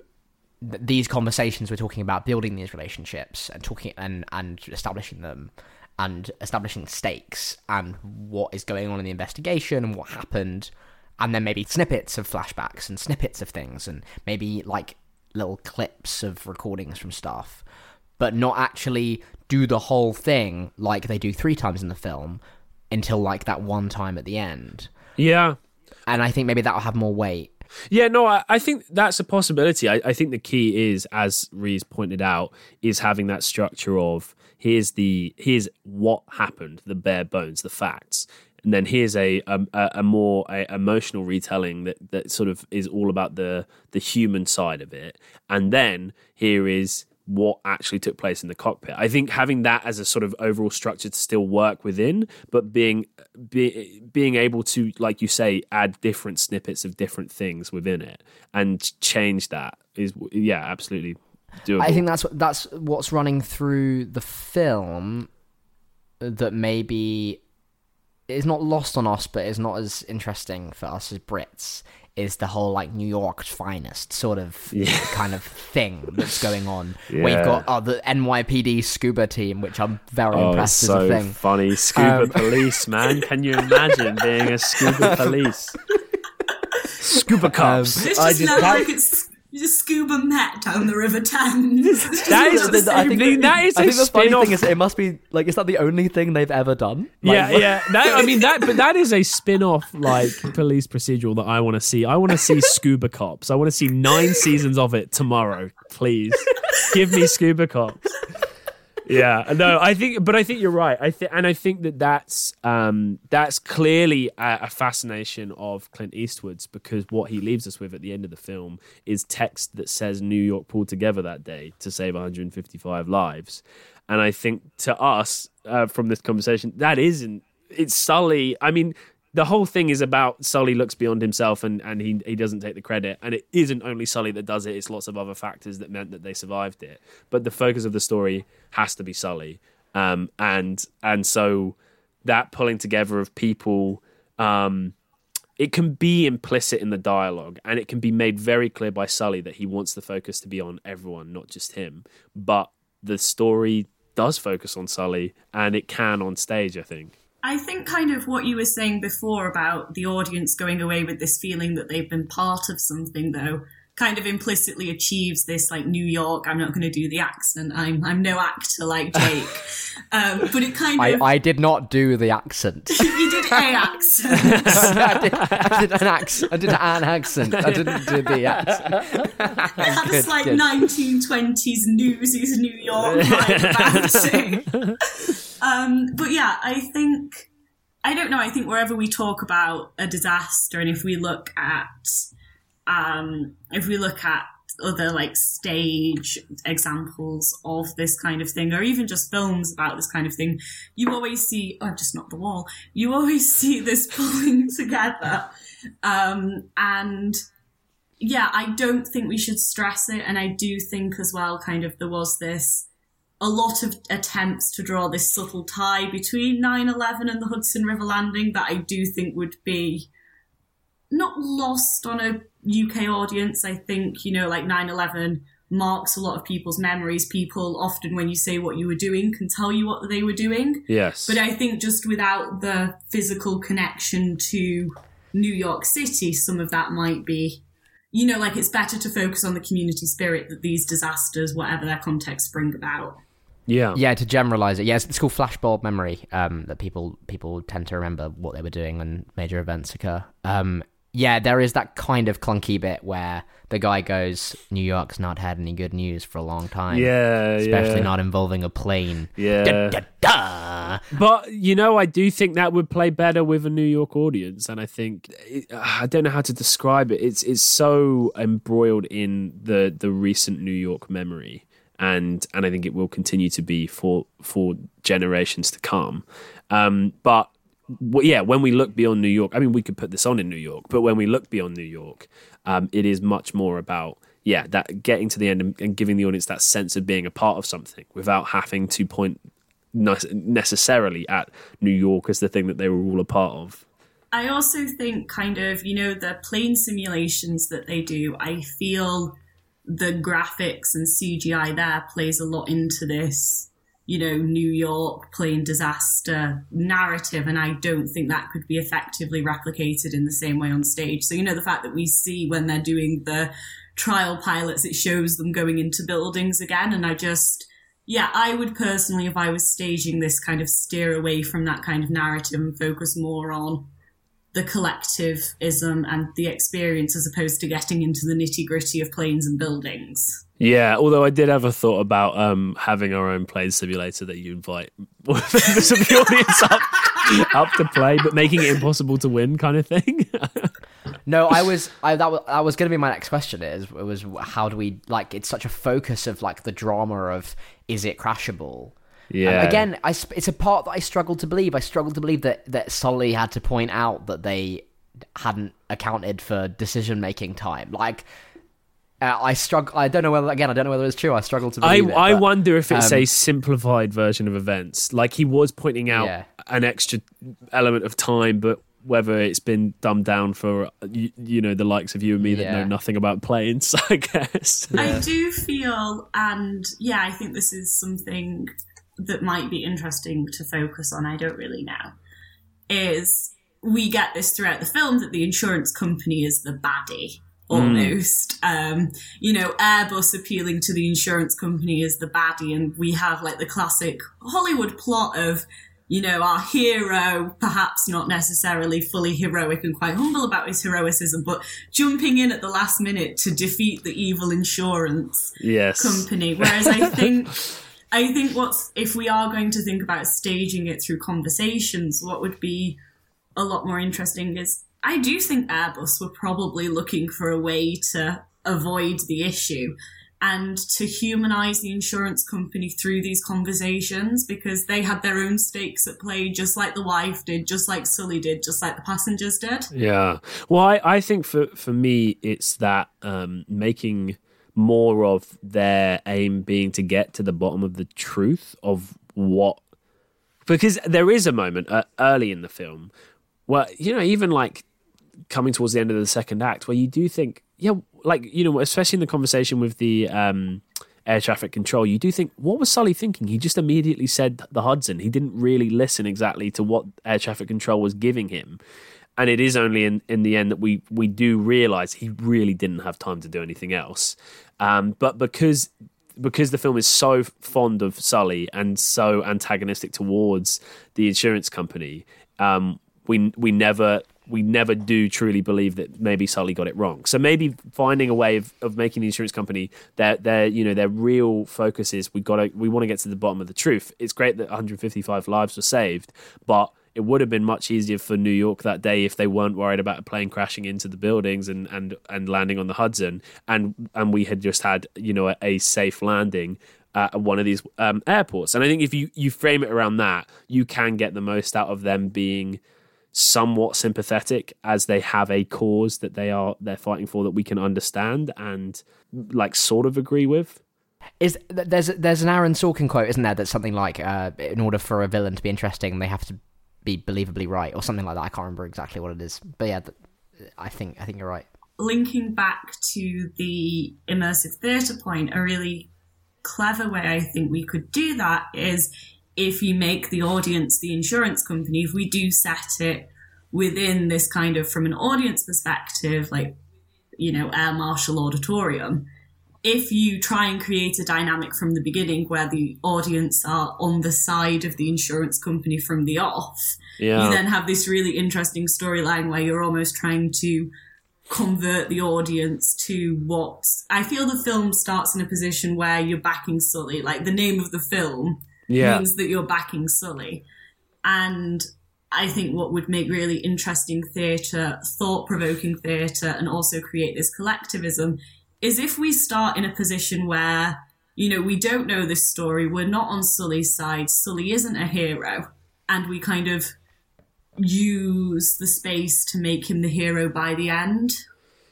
th- these conversations we're talking about, building these relationships and talking and, and establishing them and establishing stakes and what is going on in the investigation and what happened, and then maybe snippets of flashbacks and snippets of things and maybe like little clips of recordings from stuff, but not actually do the whole thing like they do three times in the film until like that one time at the end. Yeah. And I think maybe that'll have more weight. Yeah, no, I, I think that's a possibility. I, I think the key is, as Rees pointed out, is having that structure of here's the here's what happened, the bare bones, the facts. And then here's a a, a more a emotional retelling that, that sort of is all about the the human side of it. And then here is what actually took place in the cockpit. I think having that as a sort of overall structure to still work within, but being be, being able to, like you say, add different snippets of different things within it and change that is, yeah, absolutely doable. I think that's what, that's what's running through the film that maybe is not lost on us, but is not as interesting for us as Brits, is the whole like New York's finest sort of yeah. kind of thing that's going on. Yeah. Where you've got oh, the N Y P D scuba team, which I'm very oh, impressed so as a thing. Funny scuba um, police, man! Can you imagine being a scuba police? Scuba cops. Um, it's just I just like it's just scuba Matt down the River Thames. That is the, the I think the, that is I think the funny thing is it must be like is that the only thing they've ever done? Like, yeah, yeah. That, I mean that, but that is a spin-off like police procedural that I want to see. I want to see Scuba Cops. I want to see nine seasons of it tomorrow, please. Give me Scuba Cops. Yeah, no, I think, but I think you're right. I think, and I think that that's um, that's clearly a, a fascination of Clint Eastwood's, because what he leaves us with at the end of the film is text that says New York pulled together that day to save one hundred fifty-five lives, and I think to us uh, from this conversation, that isn't it's Sully. I mean, the whole thing is about Sully looks beyond himself and and he he doesn't take the credit, and it isn't only Sully that does it. It's lots of other factors that meant that they survived it, but the focus of the story has to be Sully, um, and and so that pulling together of people, um, it can be implicit in the dialogue, and it can be made very clear by Sully that he wants the focus to be on everyone, not just him. But the story does focus on Sully, and it can on stage, I think. I think kind of what you were saying before about the audience going away with this feeling that they've been part of something, though, kind of implicitly achieves this like New York, I'm not going to do the accent, I'm I'm no actor like Jake. Um, but it kind of... I, I did not do the accent. You did a accent. I, did, I did an accent. I did an accent. I didn't do the accent. It had good, a slight good. nineteen twenties newsies New York vibe about it. Um, but yeah, I think... I don't know, I think wherever we talk about a disaster, and if we look at... Um, if we look at other like stage examples of this kind of thing, or even just films about this kind of thing, you always see, oh, I've just knocked the wall, you always see this pulling together. Um, and yeah, I don't think we should stress it. And I do think as well, kind of, there was this, a lot of attempts to draw this subtle tie between nine eleven and the Hudson River landing that I do think would be not lost on a U K audience. I think, you know, like nine eleven marks a lot of people's memories. People often, when you say what you were doing, can tell you what they were doing. Yes. But I think just without the physical connection to New York City, some of that might be, you know, like it's better to focus on the community spirit that these disasters, whatever their context, bring about. Yeah. Yeah, to generalize it. Yeah, it's, it's called flashbulb memory, um, that people people tend to remember what they were doing when major events occur. Um Yeah, there is that kind of clunky bit where the guy goes, New York's not had any good news for a long time. Yeah, Especially yeah. not involving a plane. Yeah. Da, da, da. But, you know, I do think that would play better with a New York audience. And I think, it, I don't know how to describe it. It's it's so embroiled in the, the recent New York memory. And and I think it will continue to be for, for generations to come. Um, but... Well, yeah, when we look beyond New York, I mean, we could put this on in New York, but when we look beyond New York, um, it is much more about, yeah, that getting to the end and, and giving the audience that sense of being a part of something without having to point necessarily at New York as the thing that they were all a part of. I also think kind of, you know, the plane simulations that they do, I feel the graphics and C G I there plays a lot into this, you know, New York plane disaster narrative, and I don't think that could be effectively replicated in the same way on stage. So, you know, the fact that we see when they're doing the trial pilots, it shows them going into buildings again, and I just, yeah, I would personally, if I was staging this, kind of steer away from that kind of narrative and focus more on the collectivism and the experience as opposed to getting into the nitty-gritty of planes and buildings. Yeah, although I did have a thought about um, having our own plane simulator that you invite members of the audience up, up to play, but making it impossible to win kind of thing. No, I was I that was, that was going to be my next question. Is it was how do we like? It's such a focus of like the drama of is it crashable? Yeah. And again, I it's a part that I struggle to believe. I struggle to believe that that Sully had to point out that they hadn't accounted for decision making time. Like. Uh, I struggle. I don't know whether again. I don't know whether it's true. I struggle to believe I, it. But, I wonder if it's um, a simplified version of events. Like he was pointing out yeah. an extra element of time, but whether it's been dumbed down for you, you know the likes of you and me yeah. that know nothing about planes. I guess yeah. I do feel, and yeah, I think this is something that might be interesting to focus on. I don't really know. Is we get this throughout the film that the insurance company is the baddie. Almost, mm. um, you know, Airbus appealing to the insurance company is the baddie, and we have like the classic Hollywood plot of, you know, our hero, perhaps not necessarily fully heroic and quite humble about his heroicism, but jumping in at the last minute to defeat the evil insurance yes. company. Whereas I think, I think what's if we are going to think about staging it through conversations, what would be a lot more interesting is. I do think Airbus were probably looking for a way to avoid the issue and to humanise the insurance company through these conversations because they had their own stakes at play, just like the wife did, just like Sully did, just like the passengers did. Yeah. Well, I, I think for, for me, it's that um, making more of their aim being to get to the bottom of the truth of what... Because there is a moment uh, early in the film, well, you know, even like... coming towards the end of the second act where you do think, yeah, like, you know, especially in the conversation with the um, air traffic control, you do think, what was Sully thinking? He just immediately said the Hudson. He didn't really listen exactly to what air traffic control was giving him. And it is only in, in the end that we, we do realise he really didn't have time to do anything else. Um, but because because the film is so fond of Sully and so antagonistic towards the insurance company, um, we we never... we never do truly believe that maybe Sully got it wrong. So maybe finding a way of, of making the insurance company their their you know their real focus is we gotta we want to get to the bottom of the truth. It's great that one hundred fifty-five lives were saved, but it would have been much easier for New York that day if they weren't worried about a plane crashing into the buildings and and, and landing on the Hudson, and and we had just had you know a, a safe landing at one of these um, airports. And I think if you, you frame it around that, you can get the most out of them being somewhat sympathetic as they have a cause that they are they're fighting for that we can understand and like sort of agree with. Is there's there's an Aaron Sorkin quote, isn't there, that's something like uh in order for a villain to be interesting they have to be believably right or something like that. I can't remember exactly what it is, but yeah, I think I think you're right. Linking back to the immersive theatre point, a really clever way I think we could do that is if you make the audience the insurance company, if we do set it within this kind of, from an audience perspective, like, you know, air marshal auditorium, if you try and create a dynamic from the beginning where the audience are on the side of the insurance company from the off, yeah. you then have this really interesting storyline where you're almost trying to convert the audience to what... I feel the film starts in a position where you're backing Sully, like the name of the film... Yeah. means that you're backing Sully. And I think what would make really interesting theatre, thought-provoking theatre, and also create this collectivism is if we start in a position where, you know, we don't know this story, we're not on Sully's side, Sully isn't a hero, and we kind of use the space to make him the hero by the end.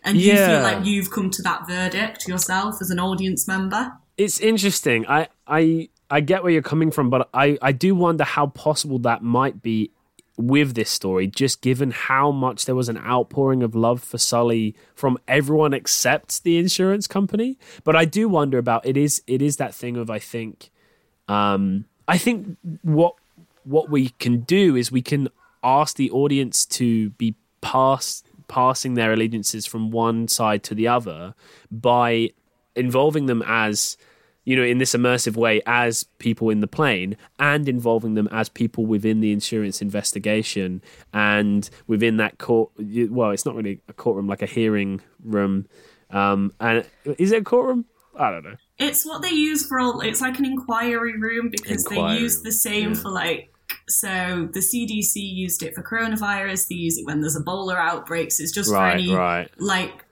And yeah. you feel like you've come to that verdict yourself as an audience member. It's interesting. I... I... I get where you're coming from, but I, I do wonder how possible that might be with this story, just given how much there was an outpouring of love for Sully from everyone except the insurance company. But I do wonder about it is it is that thing of I think um, I think what what we can do is we can ask the audience to be past passing their allegiances from one side to the other by involving them as you know, in this immersive way as people in the plane and involving them as people within the insurance investigation and within that court. Well, it's not really a courtroom, like a hearing room. Um, and is it a courtroom? I don't know. It's what they use for all. It's like an inquiry room because inquiry, they use the same yeah. for like So the C D C used it for coronavirus. They use it when there's Ebola outbreaks. It's just right, for any right. like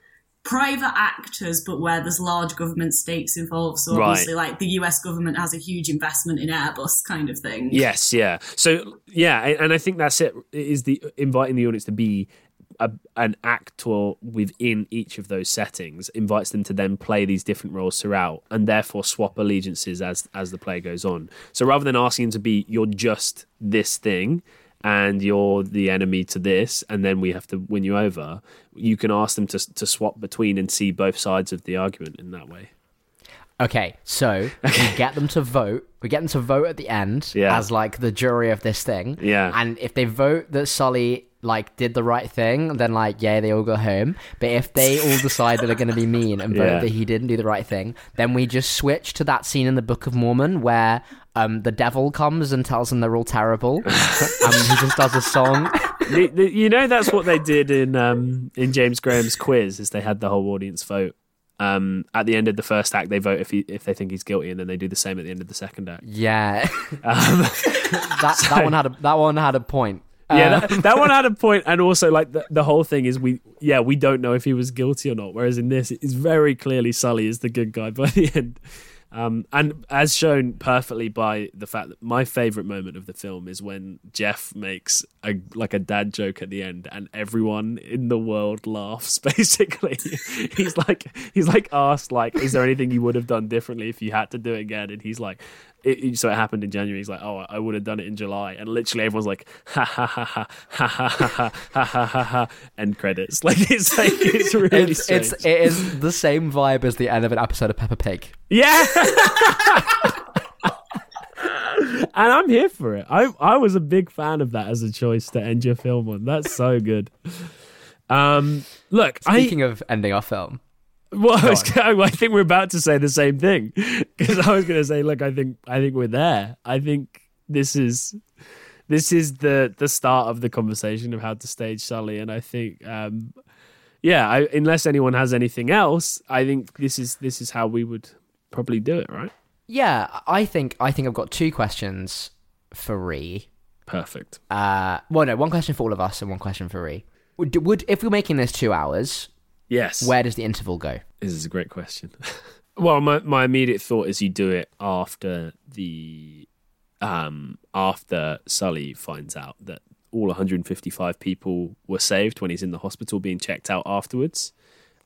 private actors, but where there's large government stakes involved. So obviously, right. like the U S government has a huge investment in Airbus, kind of thing. Yes, yeah. So yeah, and I think that's it. It is the inviting the audience to be a, an actor within each of those settings, invites them to then play these different roles throughout, and therefore swap allegiances as as the play goes on. So rather than asking them to be, you're just this thing and you're the enemy to this and then we have to win you over, you can ask them to to swap between and see both sides of the argument in that way. Okay, so we get them to vote. We get them to vote at the end yeah. as like the jury of this thing. Yeah. And if they vote that Sully like did the right thing, then like yeah, they all go home. But if they all decide that they're going to be mean and vote yeah. that he didn't do the right thing, then we just switch to that scene in the Book of Mormon where um the devil comes and tells them they're all terrible, and he just does a song. You know, that's what they did in um in James Graham's Quiz, is they had the whole audience vote. Um, at the end of the first act, they vote if he, if they think he's guilty, and then they do the same at the end of the second act. Yeah, um, that so, that one had a that one had a point. Yeah, um, that, that one had a point, and also like the, the whole thing is we yeah we don't know if he was guilty or not. Whereas in this, it's very clearly Sully is the good guy by the end, um, and as shown perfectly by the fact that my favourite moment of the film is when Jeff makes a like a dad joke at the end, and everyone in the world laughs. Basically, he's like he's like asked like, is there anything you would have done differently if you had to do it again? And he's like. It, so it happened in January. He's like, oh, I would have done it in July, and literally everyone's like, ha ha ha ha ha ha ha ha ha ha ha, end credits. Like it's like it's really it's, strange. It's, it is the same vibe as the end of an episode of Peppa Pig. Yeah. And I'm here for it. I I was a big fan of that as a choice to end your film on. That's so good. Um, look, speaking I, of ending our film. Well, I, was, I think we're about to say the same thing, because I was going to say, look, I think I think we're there. I think this is this is the the start of the conversation of how to stage Sully, and I think, um, yeah, I, unless anyone has anything else, I think this is this is how we would probably do it, right? Yeah, I think I think I've got two questions for Rhi. Perfect. Uh, well, no, one question for all of us and one question for Rhi. Would, would if we're making this two hours? Yes. Where does the interval go? This is a great question. Well, my, my immediate thought is you do it after the um, after Sully finds out that all one hundred fifty-five people were saved when he's in the hospital being checked out afterwards.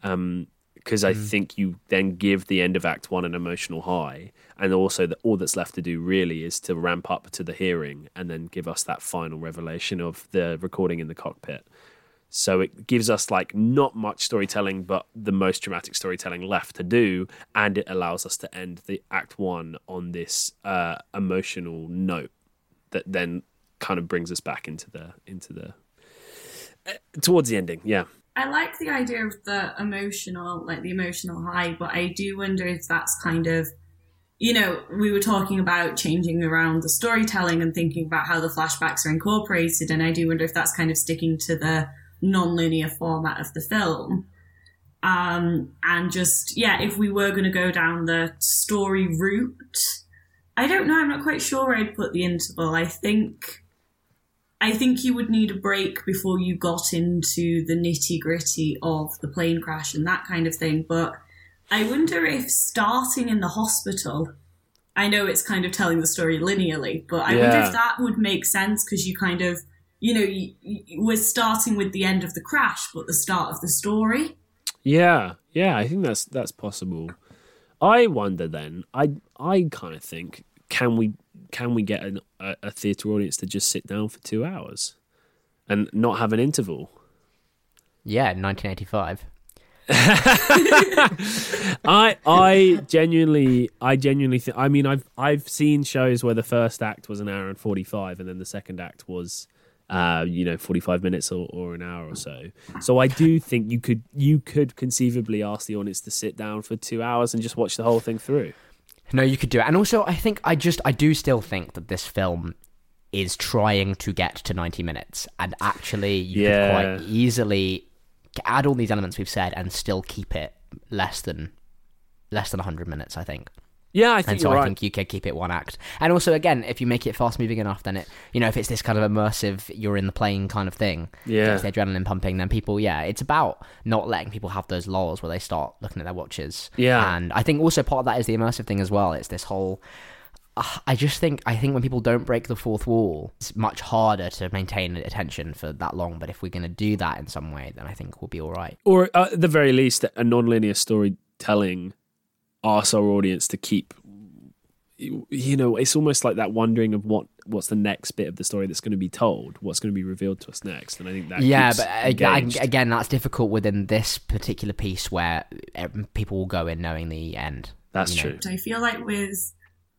Um, because I mm. think you then give the end of Act One an emotional high, and also that all that's left to do really is to ramp up to the hearing and then give us that final revelation of the recording in the cockpit. So it gives us like not much storytelling, but the most dramatic storytelling left to do, and it allows us to end the Act One on this uh, emotional note that then kind of brings us back into the into the uh, towards the ending. Yeah, I like the idea of the emotional, like the emotional high, but I do wonder if that's kind of, you know, we were talking about changing around the storytelling and thinking about how the flashbacks are incorporated, and I do wonder if that's kind of sticking to the non-linear format of the film, um and just yeah if we were going to go down the story route, I don't know, I'm not quite sure where I'd put the interval. I think I think you would need a break before you got into the nitty-gritty of the plane crash and that kind of thing, but I wonder if starting in the hospital, I know it's kind of telling the story linearly, but I yeah. wonder if that would make sense, because you kind of You know, you, you, we're starting with the end of the crash, but the start of the story. Yeah, yeah, I think that's that's possible. I wonder then. I I kind of think can we can we get an, a, a theatre audience to just sit down for two hours and not have an interval? Yeah, nineteen eighty-five. I I genuinely I genuinely think. I mean, I've I've seen shows where the first act was an hour and forty-five, and then the second act was. Uh, you know, forty-five minutes or, or an hour or so. So I do think you could you could conceivably ask the audience to sit down for two hours and just watch the whole thing through. No, you could do it. And also, I think I just I do still think that this film is trying to get to ninety minutes, and actually, you yeah. could quite easily add all these elements we've said and still keep it less than less than one hundred minutes. I think. Yeah, I think and so. You're I right. think you can keep it one act, and also again, if you make it fast moving enough, then it, you know, if it's this kind of immersive, you're in the plane kind of thing, yeah, gets the adrenaline pumping. Then people, yeah, it's about not letting people have those lulls where they start looking at their watches. Yeah, and I think also part of that is the immersive thing as well. It's this whole. Uh, I just think I think when people don't break the fourth wall, it's much harder to maintain attention for that long. But if we're going to do that in some way, then I think we'll be all right. Or uh, at the very least, a non-linear storytelling. Ask our audience to keep, you know, it's almost like that wondering of what what's the next bit of the story that's going to be told, what's going to be revealed to us next. And I think that yeah, but engaged. Again, that's difficult within this particular piece where people will go in knowing the end. That's true. Know. I feel like with,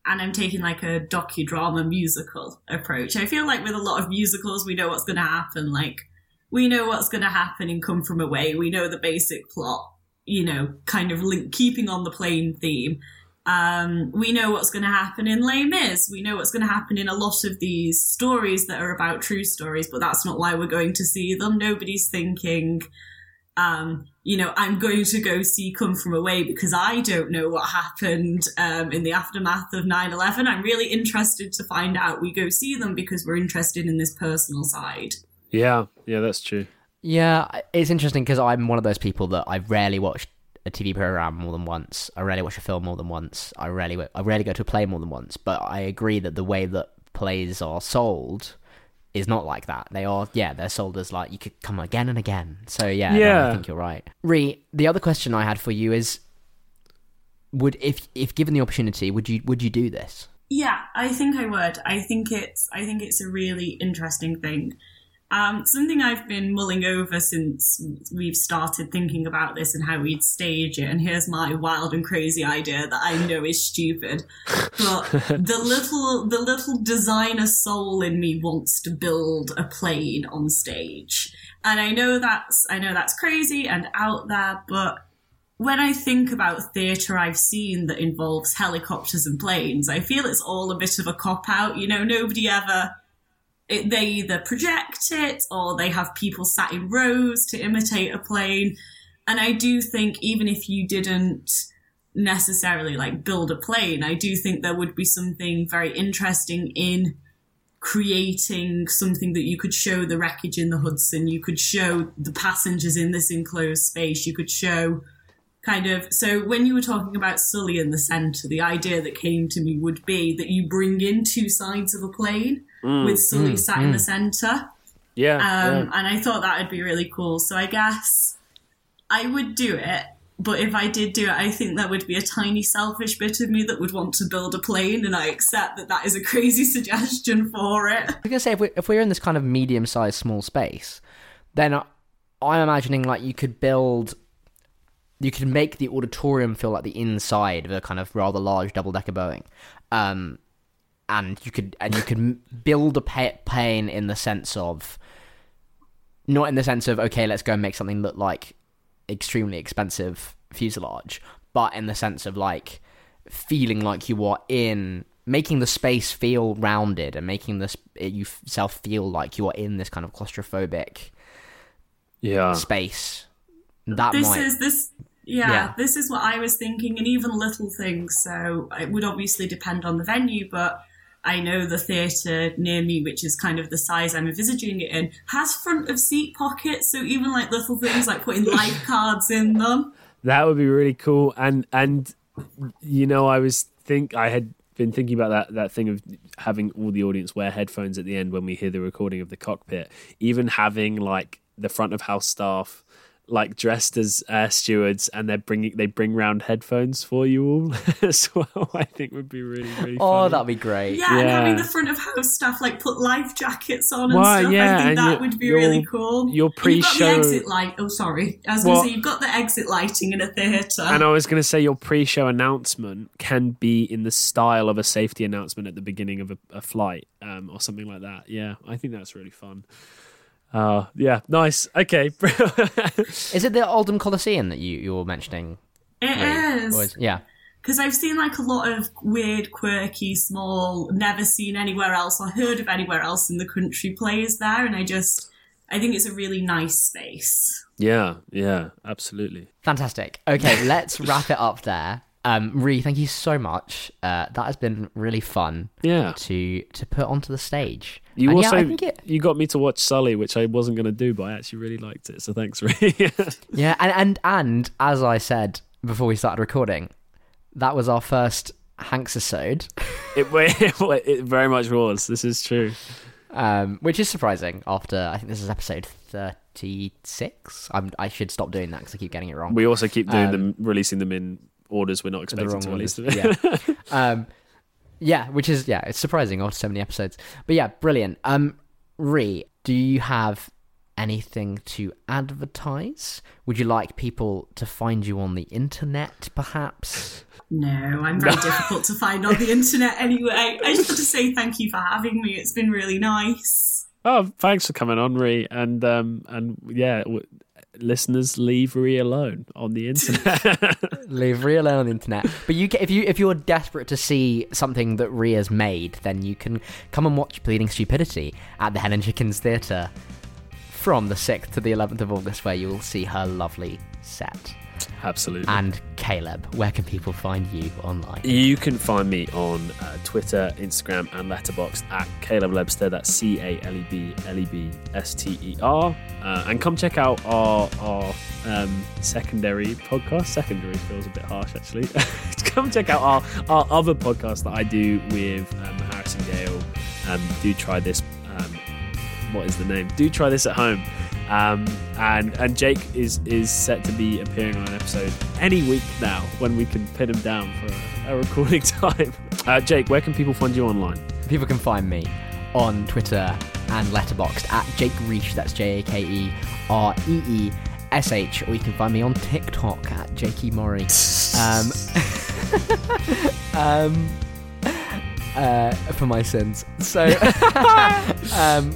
and I'm taking like a docudrama musical approach. I feel like with a lot of musicals, we know what's going to happen. Like we know what's going to happen in Come From Away. We know the basic plot. You know, kind of link, keeping on the plane theme. Um, we know what's going to happen in Les Mis. We know what's going to happen in a lot of these stories that are about true stories, but that's not why we're going to see them. Nobody's thinking, um, you know, I'm going to go see Come From Away because I don't know what happened um, in the aftermath of nine eleven. I'm really interested to find out. We go see them because we're interested in this personal side. Yeah, yeah, that's true. Yeah, it's interesting because I'm one of those people that I rarely watch a T V program more than once. I rarely watch a film more than once. I rarely, I rarely go to a play more than once. But I agree that the way that plays are sold is not like that. They are, yeah, they're sold as like you could come again and again. So yeah, yeah. No, I think you're right. Rhi, the other question I had for you is: would if if given the opportunity, would you would you do this? Yeah, I think I would. I think it's I think it's a really interesting thing. Um, something I've been mulling over since we've started thinking about this and how we'd stage it, and here's my wild and crazy idea that I know is stupid, but the little the little designer soul in me wants to build a plane on stage, and I know that's I know that's crazy and out there, but when I think about theatre I've seen that involves helicopters and planes, I feel it's all a bit of a cop out. You know, nobody ever. It, they either project it or they have people sat in rows to imitate a plane. And I do think even if you didn't necessarily like build a plane, I do think there would be something very interesting in creating something that you could show the wreckage in the Hudson. You could show the passengers in this enclosed space. You could show kind of... So when you were talking about Sully in the centre, the idea that came to me would be that you bring in two sides of a plane Mm, with Sully mm, sat mm. in the centre. Yeah, um, yeah. And I thought that would be really cool. So I guess I would do it. But if I did do it, I think there would be a tiny selfish bit of me that would want to build a plane. And I accept that that is a crazy suggestion for it. I was going to say, if we're, if we're in this kind of medium-sized small space, then I, I'm imagining like you could build... You could make the auditorium feel like the inside of a kind of rather large double-decker Boeing. Um... And you could and you could build a plane in the sense of, not in the sense of, okay, let's go and make something look like extremely expensive fuselage, but in the sense of like feeling like you are in, making the space feel rounded and making this yourself feel like you are in this kind of claustrophobic yeah. space. That this might... is this. Yeah, yeah, this is what I was thinking, and even little things. So it would obviously depend on the venue, but. I know the theatre near me, which is kind of the size I'm envisaging it in, has front of seat pockets. So even like little things like putting life cards in them. That would be really cool. And, and you know, I was think I had been thinking about that, that thing of having all the audience wear headphones at the end when we hear the recording of the cockpit, even having like the front of house staff like dressed as air stewards, and they're bringing they bring round headphones for you all as well. I think would be really really. Oh, funny. That'd be great. Yeah, yeah, and having the front of house stuff like put life jackets on and well, stuff. Yeah, I think that would be really cool. Your pre-show you've got the exit light. Oh, sorry, I was going to say you've got the exit lighting in a theatre. And I was going to say your pre-show announcement can be in the style of a safety announcement at the beginning of a, a flight um, or something like that. Yeah, I think that's really fun. Oh, yeah, nice. Okay. Is it the Oldham Coliseum that you, you were mentioning? It really? is. is. Yeah. Because I've seen like a lot of weird, quirky, small, never seen anywhere else or heard of anywhere else in the country plays there. And I just, I think it's a really nice space. Yeah, yeah, absolutely. Fantastic. Okay, let's wrap it up there. Um, Rhi, thank you so much. Uh, that has been really fun. Yeah. To to put onto the stage. You and also yeah, I think it... you got me to watch Sully, which I wasn't going to do, but I actually really liked it. So thanks, Rhi. yeah, and, and and as I said before we started recording, that was our first Hanks-isode. it, it it very much was. This is true. Um, which is surprising. After I think this is episode thirty. thirty-six. I'm, I should stop doing that because I keep getting it wrong. We also keep doing um, them, releasing them in orders we're not expecting to release them. Yeah. um, yeah, which is yeah, it's surprising after so many episodes. But yeah, brilliant. Um, Rhi, do you have anything to advertise? Would you like people to find you on the internet, perhaps? No, I'm very difficult to find on the internet anyway. I just want to say thank you for having me. It's been really nice. Oh, thanks for coming on, Rhi, and um, and yeah, w- listeners, leave Rhi alone on the internet. Leave Rhi alone on the internet. But you, get, if you if you're desperate to see something that Rhi has made, then you can come and watch Bleeding Stupidity at the Hen and Chickens Theatre from the sixth to the eleventh of August, where you will see her lovely set. Absolutely. And Caleb, where can people find you online? You can find me on uh, Twitter, Instagram, and Letterboxd at Caleb Lebster. That's C A L E B L E B S T E R. Uh, and come check out our our um, secondary podcast. Secondary feels a bit harsh, actually. Come check out our, our other podcast that I do with um, Harrison Gale. Um, do try this. Um, what is the name? Do try this at home. Um, and and Jake is, is set to be appearing on an episode any week now when we can pin him down for a, a recording time. Uh, Jake, where can people find you online? People can find me on Twitter and Letterboxd at Jake Reish. That's J A K E R E E S H. Or you can find me on TikTok at Jakey Mori. Um, um, uh, for my sins. So um,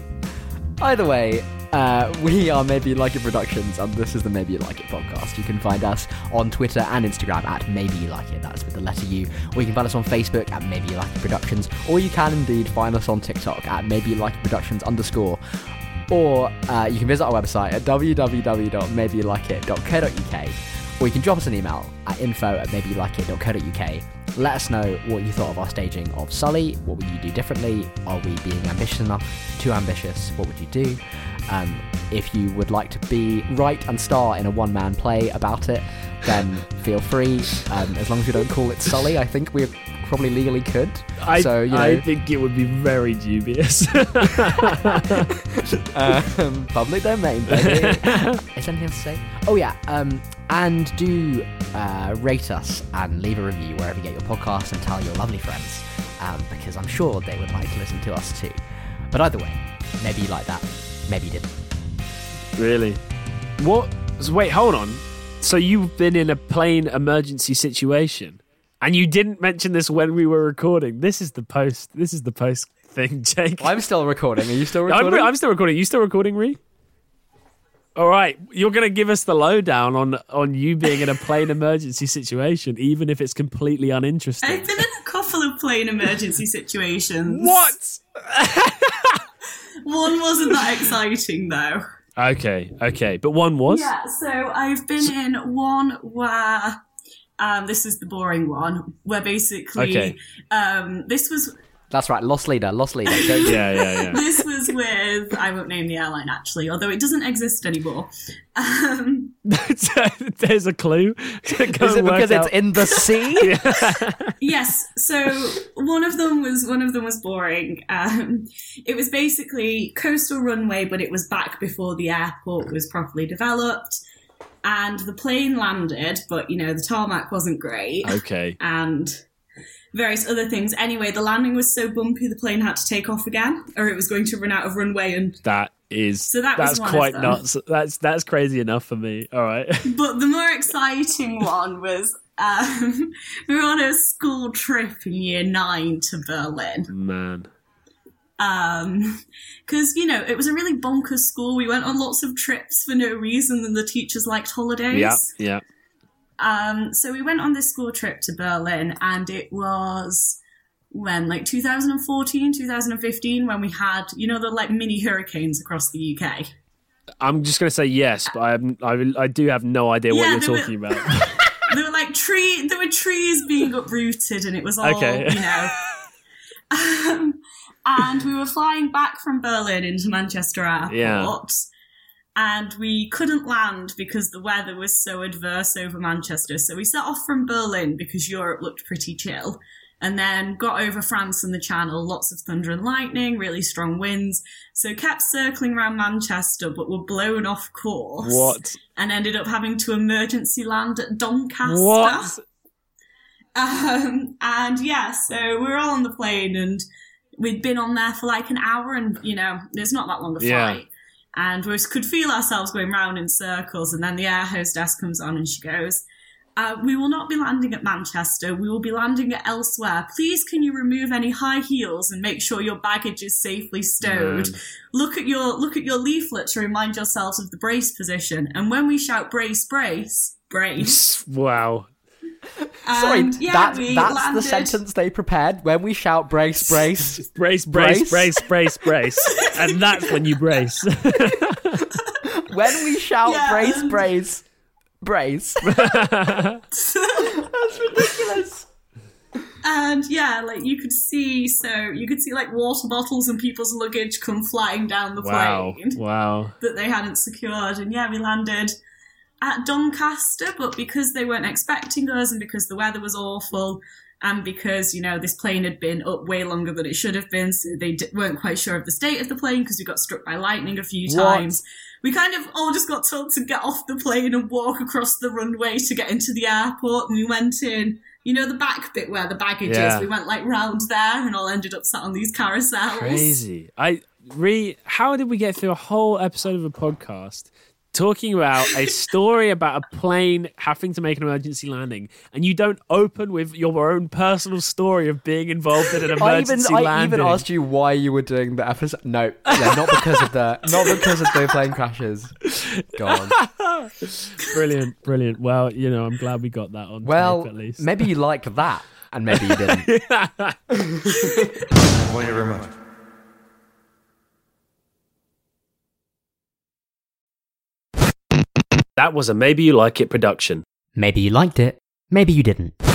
either way. Uh, we are Maybe You Like It Productions, and this is the Maybe You Like It podcast. You can find us on Twitter and Instagram at Maybe You Like It, that's with the letter U, or you can find us on Facebook at Maybe You Like It Productions, or you can indeed find us on TikTok at Maybe You Like It Productions underscore, or uh, you can visit our website at w w w dot maybe you like it dot co dot u k, or you can drop us an email at info at maybe you like it dot co dot u k. Let us know what you thought of our staging of Sully. What would you do differently? Are we being ambitious enough? Too ambitious? What would you do? Um, if you would like to be write and star in a one-man play about it, then feel free. Um, as long as you don't call it Sully, I think we probably legally could. I, so, you know, I think it would be very dubious. um, public domain, baby. Is anything else to say? Oh, yeah. Um, and do uh, rate us and leave a review wherever you get your podcast, and tell your lovely friends, um, because I'm sure they would like to listen to us too. But either way, maybe you like that. Maybe you didn't. Really? What? So wait, hold on. So you've been in a plane emergency situation, and you didn't mention this when we were recording. This is the post. This is the post thing, Jake. I'm still recording. Are you still recording? I'm, I'm still recording. Are you still recording, Rhi? All right. You're going to give us the lowdown on, on you being in a plane emergency situation, even if it's completely uninteresting. I've been in a couple of plane emergency situations. What? One wasn't that exciting, though. Okay, okay. But one was? Yeah, so I've been in one where, um, this is the boring one, where basically, okay. um, this was... That's right, lost leader, lost leader. yeah, yeah, yeah. This was with, I won't name the airline, actually, although it doesn't exist anymore. Um, There's a clue. Is it because out. It's in the sea? Yeah. Yes, so one of them was one of them was boring. Um, it was basically coastal runway, but it was back before the airport was properly developed. And the plane landed, but, you know, the tarmac wasn't great. Okay. And... various other things. Anyway, the landing was so bumpy the plane had to take off again, or it was going to run out of runway. And that is so that that's was quite nuts. That's that's crazy enough for me. All right. But the more exciting one was um, we were on a school trip in year nine to Berlin. Man. Um, because you know it was a really bonkers school. We went on lots of trips for no reason, and the teachers liked holidays. Yeah. Yeah. Um, so we went on this school trip to Berlin, and it was when, like, two thousand fourteen, two thousand fifteen, when we had, you know, the, like, mini hurricanes across the U K. I'm just going to say yes, but I, I, I do have no idea yeah, what you're talking were... about. There were like tree. There were trees being uprooted, and it was all okay. you know. Um, and we were flying back from Berlin into Manchester Airport, yeah. and we couldn't land because the weather was so adverse over Manchester. So we set off from Berlin because Europe looked pretty chill, and then got over France and the Channel. Lots of thunder and lightning, really strong winds. So kept circling around Manchester, but were blown off course. What? And ended up having to emergency land at Doncaster. What? Um, and yeah, so we were all on the plane, and we'd been on there for like an hour, and you know, it's not that long a flight. Yeah. And we could feel ourselves going round in circles, and then the air hostess comes on and she goes, Uh, we will not be landing at Manchester. We will be landing at elsewhere. Please, can you remove any high heels and make sure your baggage is safely stowed? Mm. Look at your look at your leaflet to remind yourselves of the brace position. And when we shout brace, brace, brace. Wow. Sorry, and, yeah, that, that's landed. The sentence they prepared. When we shout brace, brace, brace, brace, brace, brace, brace. And that's when you brace. When we shout yeah, brace, and... brace. Brace. That's ridiculous. And yeah, like you could see, so you could see like water bottles and people's luggage come flying down the wow. plane. Wow. That they hadn't secured. And yeah, we landed at Doncaster, but because they weren't expecting us and because the weather was awful and because, you know, this plane had been up way longer than it should have been, so they d- weren't quite sure of the state of the plane because we got struck by lightning a few what? times. We kind of all just got told to get off the plane and walk across the runway to get into the airport. And we went in, you know, the back bit where the baggage yeah. is. We went like round there and all ended up sat on these carousels. Crazy. I re. How did we get through a whole episode of a podcast talking about a story about a plane having to make an emergency landing, and you don't open with your own personal story of being involved in an emergency I even, landing? I even asked you why you were doing the episode. No, yeah, not because of the not because of the plane crashes. Gone. Brilliant, brilliant. Well, you know, I'm glad we got that on. Well, tape at least. Maybe you like that, and maybe you didn't. Thank you very much. That was a Maybe You Like It production. Maybe you liked it. Maybe you didn't.